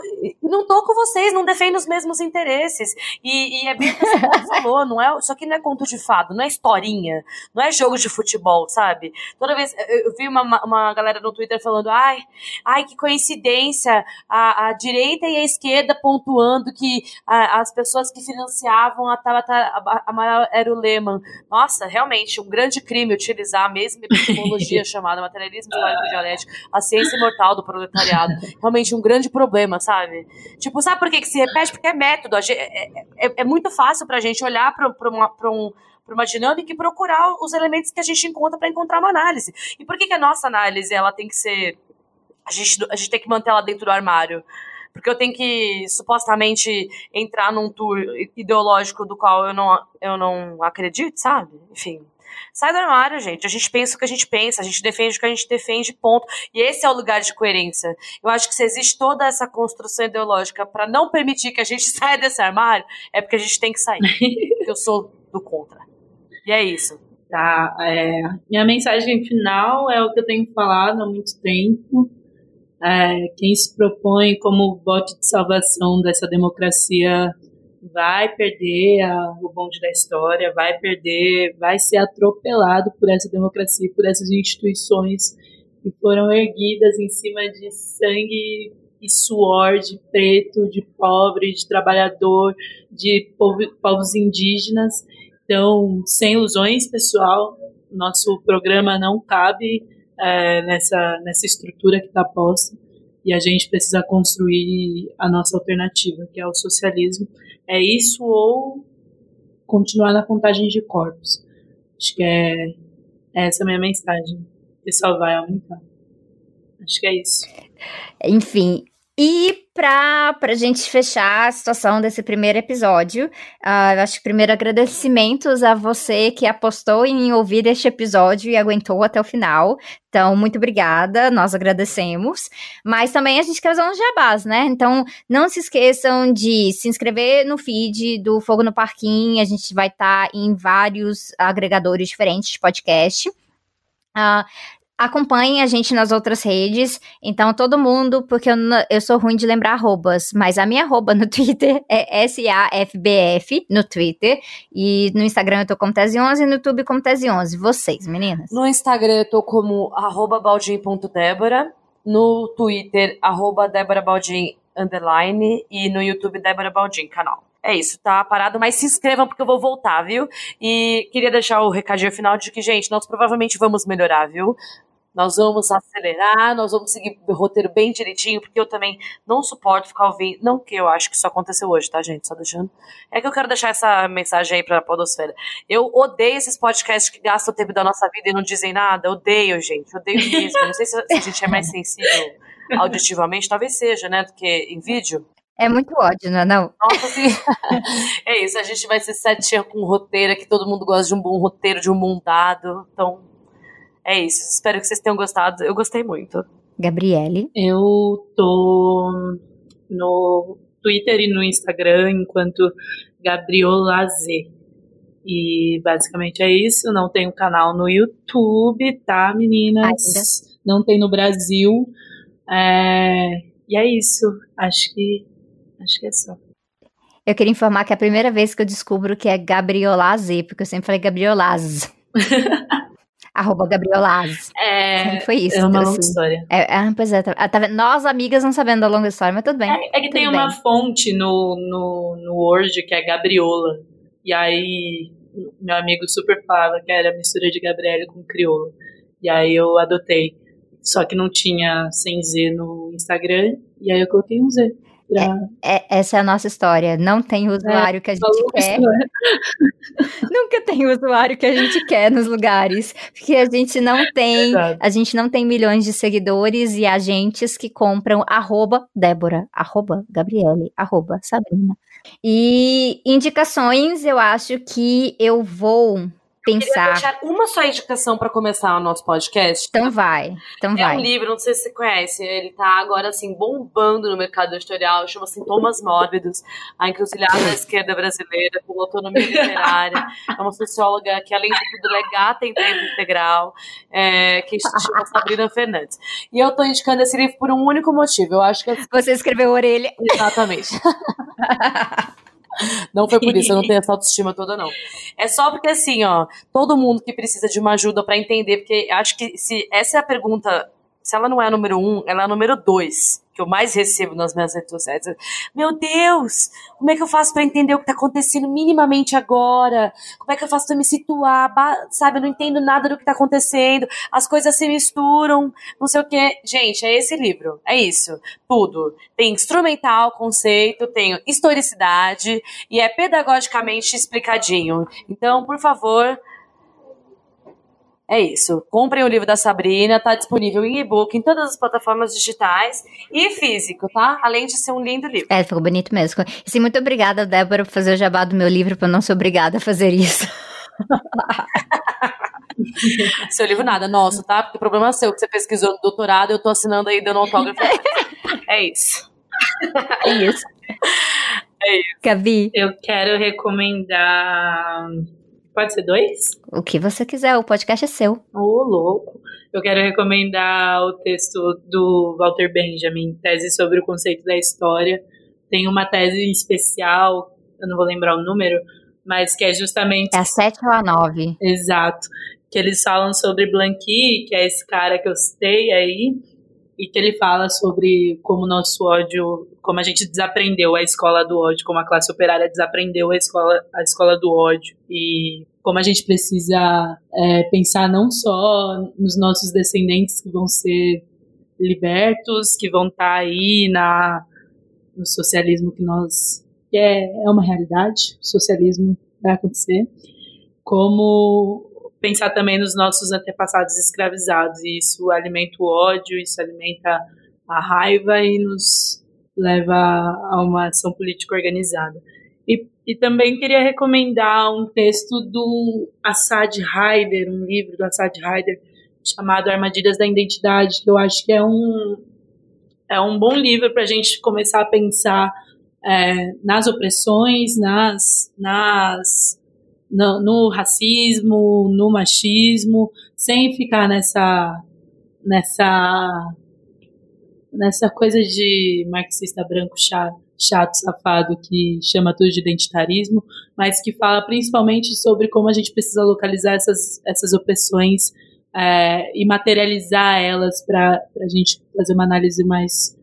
não tô com vocês, não defendo os mesmos interesses. E, e é bem o que você falou, não é, isso aqui não é conto de fado, não é historinha, não é jogo de futebol, sabe? Toda vez, eu, eu vi uma, uma galera no Twitter falando, ai, ai que coincidência, a, a direita e a esquerda pontuando que a, as pessoas que financiavam a Tabata Amaral era o Lehman. Nossa, realmente, um grande crime utilizar a mesma epistemologia chamada materialismo histórico-dialético, a ciência imortal do proletariado. Realmente, um grande problema. Problema, sabe? Tipo, sabe por que que se repete? Porque é método. Gente, é, é, é muito fácil pra gente olhar pra, pra, uma, pra, um, pra uma dinâmica e procurar os elementos que a gente encontra pra encontrar uma análise. E por que que a nossa análise, ela tem que ser... A gente, a gente tem que manter ela dentro do armário. Porque eu tenho que, supostamente, entrar num tour ideológico do qual eu não, eu não acredito, sabe? Enfim... Sai do armário, gente. A gente pensa o que a gente pensa, a gente defende o que a gente defende, ponto. E esse é o lugar de coerência. Eu acho que se existe toda essa construção ideológica para não permitir que a gente saia desse armário, é porque a gente tem que sair. Eu sou do contra. E é isso. Tá. É, minha mensagem final é o que eu tenho falado há muito tempo. É, quem se propõe como bote de salvação dessa democracia... vai perder a, o bonde da história, vai perder, vai ser atropelado por essa democracia, por essas instituições que foram erguidas em cima de sangue e suor de preto, de pobre, de trabalhador, de povo, povos indígenas. Então, sem ilusões, pessoal, nosso programa não cabe é, nessa, nessa estrutura que está posta, e a gente precisa construir a nossa alternativa, que é o socialismo. É isso ou continuar na contagem de corpos. Acho que é, é essa a minha mensagem, que só vai aumentar. Acho que é isso. Enfim, e para a gente fechar a situação desse primeiro episódio, uh, acho que primeiro agradecimentos a você que apostou em ouvir este episódio e aguentou até o final. Então, muito obrigada, nós agradecemos. Mas também a gente quer usar uns jabás, né? Então, não se esqueçam de se inscrever no feed do Fogo no Parquinho. A gente vai estar tá em vários agregadores diferentes de podcast. Uh, Acompanhem a gente nas outras redes. Então, todo mundo, porque eu, eu sou ruim de lembrar arrobas, mas a minha arroba no Twitter é S A F B F no Twitter. E no Instagram eu tô como Tese onze e no YouTube como Tese onze. Vocês, meninas? No Instagram eu tô como arroba baldin.débora, no Twitter arroba Débora Baldin underline e no YouTube Débora Baldin canal. É isso, tá parado, mas se inscrevam porque eu vou voltar, viu? E queria deixar o recadinho final de que, gente, nós provavelmente vamos melhorar, viu? Nós vamos acelerar, nós vamos seguir o roteiro bem direitinho, porque eu também não suporto ficar ouvindo, não que eu acho que isso aconteceu hoje, tá, gente? Só deixando. É que eu quero deixar essa mensagem aí pra podosfera. Eu odeio esses podcasts que gastam o tempo da nossa vida e não dizem nada, odeio, gente, odeio mesmo. Não sei se a gente é mais sensível auditivamente, talvez seja, né, do que em vídeo. É muito ódio, não é não? Nossa, assim, é isso, a gente vai ser sete anos com um roteiro, que todo mundo gosta de um bom roteiro, de um bom dado, então é isso, espero que vocês tenham gostado, eu gostei muito. Gabriele? Eu tô no Twitter e no Instagram enquanto Gabriola Z, e basicamente é isso, não tenho canal no YouTube, tá, meninas? Ainda. Não tem no Brasil, é... e é isso, acho que Acho que é só. Eu queria informar que é a primeira vez que eu descubro que é Gabriolazê, porque eu sempre falei Gabriolaz. Arroba Gabriolaz. É, foi isso, é uma longa história. É, é, pois é, tá, tá, nós, amigas, não sabemos da longa história, mas tudo bem. É, é que tem bem. Uma fonte no, no, no Word que é Gabriola. E aí, meu amigo super fala que era mistura de Gabriela com crioula. E aí eu adotei. Só que não tinha sem Z no Instagram, e aí eu coloquei um Z. É, é, essa é a nossa história. Não tem o usuário é, que a gente quer. Nunca tem o usuário que a gente quer nos lugares, porque a gente não tem, é a gente não tem milhões de seguidores e agentes que compram arroba Débora, arroba Gabriele, arroba Sabrina. E indicações, eu acho que eu vou pensar. Eu queria deixar uma só indicação para começar o nosso podcast. Então vai, então vai. É um livro, não sei se você conhece, ele tá agora assim bombando no mercado editorial, chama Sintomas Mórbidos, a encruzilhada da esquerda brasileira com autonomia literária. É uma socióloga que, além de tudo, legata em tempo integral, é, que se chama Sabrina Fernandes. E eu tô indicando esse livro por um único motivo, eu acho que... Você escreveu orelha. Exatamente. Não foi por isso, eu não tenho essa autoestima toda, não. É só porque, assim, ó, todo mundo que precisa de uma ajuda pra entender, porque acho que se essa é a pergunta, se ela não é a número um, ela é a número dois, que eu mais recebo nas minhas redes sociais. Meu Deus, como é que eu faço pra entender o que tá acontecendo minimamente agora? Como é que eu faço pra me situar? Sabe, eu não entendo nada do que tá acontecendo, as coisas se misturam, não sei o quê. Gente, é esse livro, é isso, tudo. Tem instrumental, conceito, tem historicidade e é pedagogicamente explicadinho. Então, por favor... É isso, comprem o livro da Sabrina, tá disponível em e-book, em todas as plataformas digitais e físico, tá? Além de ser um lindo livro. É, ficou bonito mesmo. E sim, muito obrigada, Débora, por fazer o jabá do meu livro, porque eu não sou obrigada a fazer isso. Seu livro nada, nosso, tá? Porque o problema é seu, que você pesquisou no doutorado, eu tô assinando aí, dando autógrafo. É isso. É isso. É isso. Gabi? Eu quero recomendar... Pode ser dois? O que você quiser, o podcast é seu. Ô, louco. Eu quero recomendar o texto do Walter Benjamin, tese sobre o conceito da história. Tem uma tese especial, eu não vou lembrar o número, mas que é justamente... É a sete ou a nove. Exato. Que eles falam sobre Blanqui, que é esse cara que eu citei aí, e que ele fala sobre como nosso ódio, como a gente desaprendeu a escola do ódio, como a classe operária desaprendeu a escola, a escola do ódio, e como a gente precisa é, pensar não só nos nossos descendentes que vão ser libertos, que vão estar tá aí na, no socialismo que nós... que é, é uma realidade, o socialismo vai acontecer, como... pensar também nos nossos antepassados escravizados, e isso alimenta o ódio, isso alimenta a raiva e nos leva a uma ação política organizada. E, e também queria recomendar um texto do Asad Haider, um livro do Asad Haider, chamado Armadilhas da Identidade, que eu acho que é um, é um bom livro para a gente começar a pensar é, nas opressões, nas... nas No, no racismo, no machismo, sem ficar nessa, nessa, nessa coisa de marxista branco chato, chato, safado, que chama tudo de identitarismo, mas que fala principalmente sobre como a gente precisa localizar essas, essas opressões é, e materializar elas para a gente fazer uma análise mais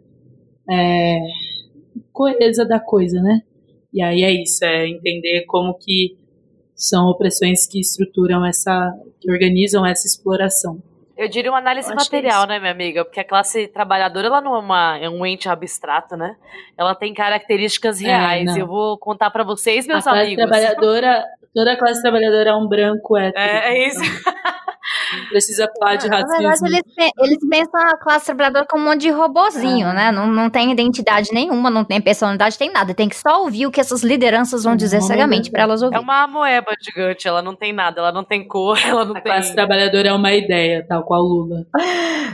é, coesa da coisa, né? E aí é isso, é entender como que são opressões que estruturam essa, que organizam essa exploração. Eu diria uma análise material, né, minha amiga? Porque a classe trabalhadora, ela não é, uma, é um ente abstrato, né? Ela tem características reais. É, eu vou contar para vocês, meus a amigos. Classe trabalhadora, toda a classe trabalhadora é um branco hétero. É, é isso. Então, não precisa falar de racismo. Na verdade, eles, eles pensam a classe trabalhadora como um monte de robozinho, é. né? Não, não tem identidade nenhuma, não tem personalidade, tem nada. Tem que só ouvir o que essas lideranças vão dizer cegamente para elas ouvir. É uma amoeba gigante, ela não tem nada, ela não tem cor, ela não a tem... A classe trabalhadora é uma ideia, tal qual Lula.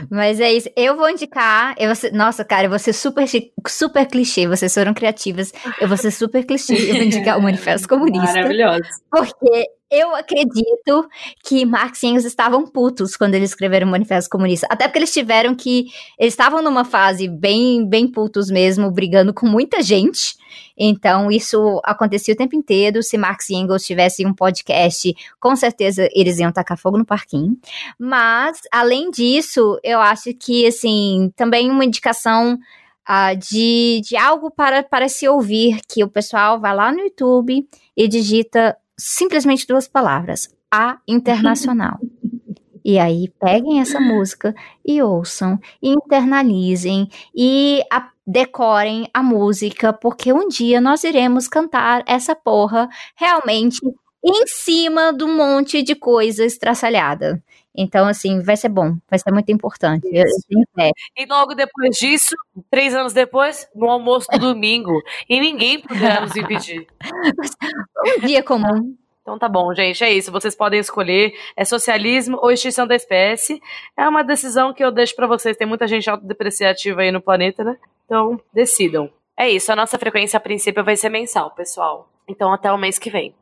Mas é isso. Eu vou indicar... Eu vou ser, nossa, cara, eu vou ser super, super clichê. Vocês foram criativas. Eu vou ser super clichê. Eu vou indicar o Manifesto Comunista. Maravilhoso. Porque... eu acredito que Marx e Engels estavam putos quando eles escreveram o Manifesto Comunista. Até porque eles tiveram que... eles estavam numa fase bem, bem putos mesmo, brigando com muita gente. Então, isso acontecia o tempo inteiro. Se Marx e Engels tivessem um podcast, com certeza eles iam tacar fogo no parquinho. Mas, além disso, eu acho que, assim, também uma indicação... Uh, de, de algo para, para se ouvir, que o pessoal vai lá no YouTube e digita... simplesmente duas palavras, A Internacional. E aí peguem essa música e ouçam, e internalizem e a, decorem a música, porque um dia nós iremos cantar essa porra realmente em cima de um monte de coisa estraçalhada. Então, assim, vai ser bom, vai ser muito importante. Eu, eu tenho fé. E logo depois disso, três anos depois, no almoço do domingo. E ninguém poderá nos impedir. Um dia comum. Então tá bom, gente, é isso. Vocês podem escolher, é socialismo ou extinção da espécie. É uma decisão que eu deixo pra vocês. Tem muita gente autodepreciativa aí no planeta, né? Então, decidam. É isso, a nossa frequência a princípio vai ser mensal, pessoal. Então até o mês que vem.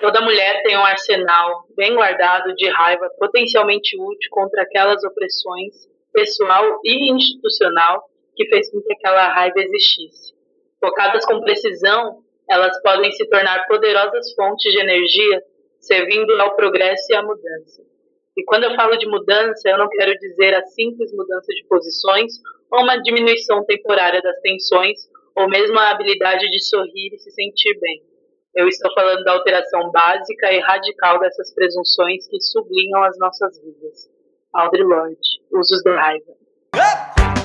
Toda mulher tem um arsenal bem guardado de raiva potencialmente útil contra aquelas opressões, pessoal e institucional, que fez com que aquela raiva existisse. Focadas com precisão, elas podem se tornar poderosas fontes de energia, servindo ao progresso e à mudança. E quando eu falo de mudança, eu não quero dizer a simples mudança de posições ou uma diminuição temporária das tensões ou mesmo a habilidade de sorrir e se sentir bem. Eu estou falando da alteração básica e radical dessas presunções que sublinham as nossas vidas. Audre Lorde, Usos da Raiva.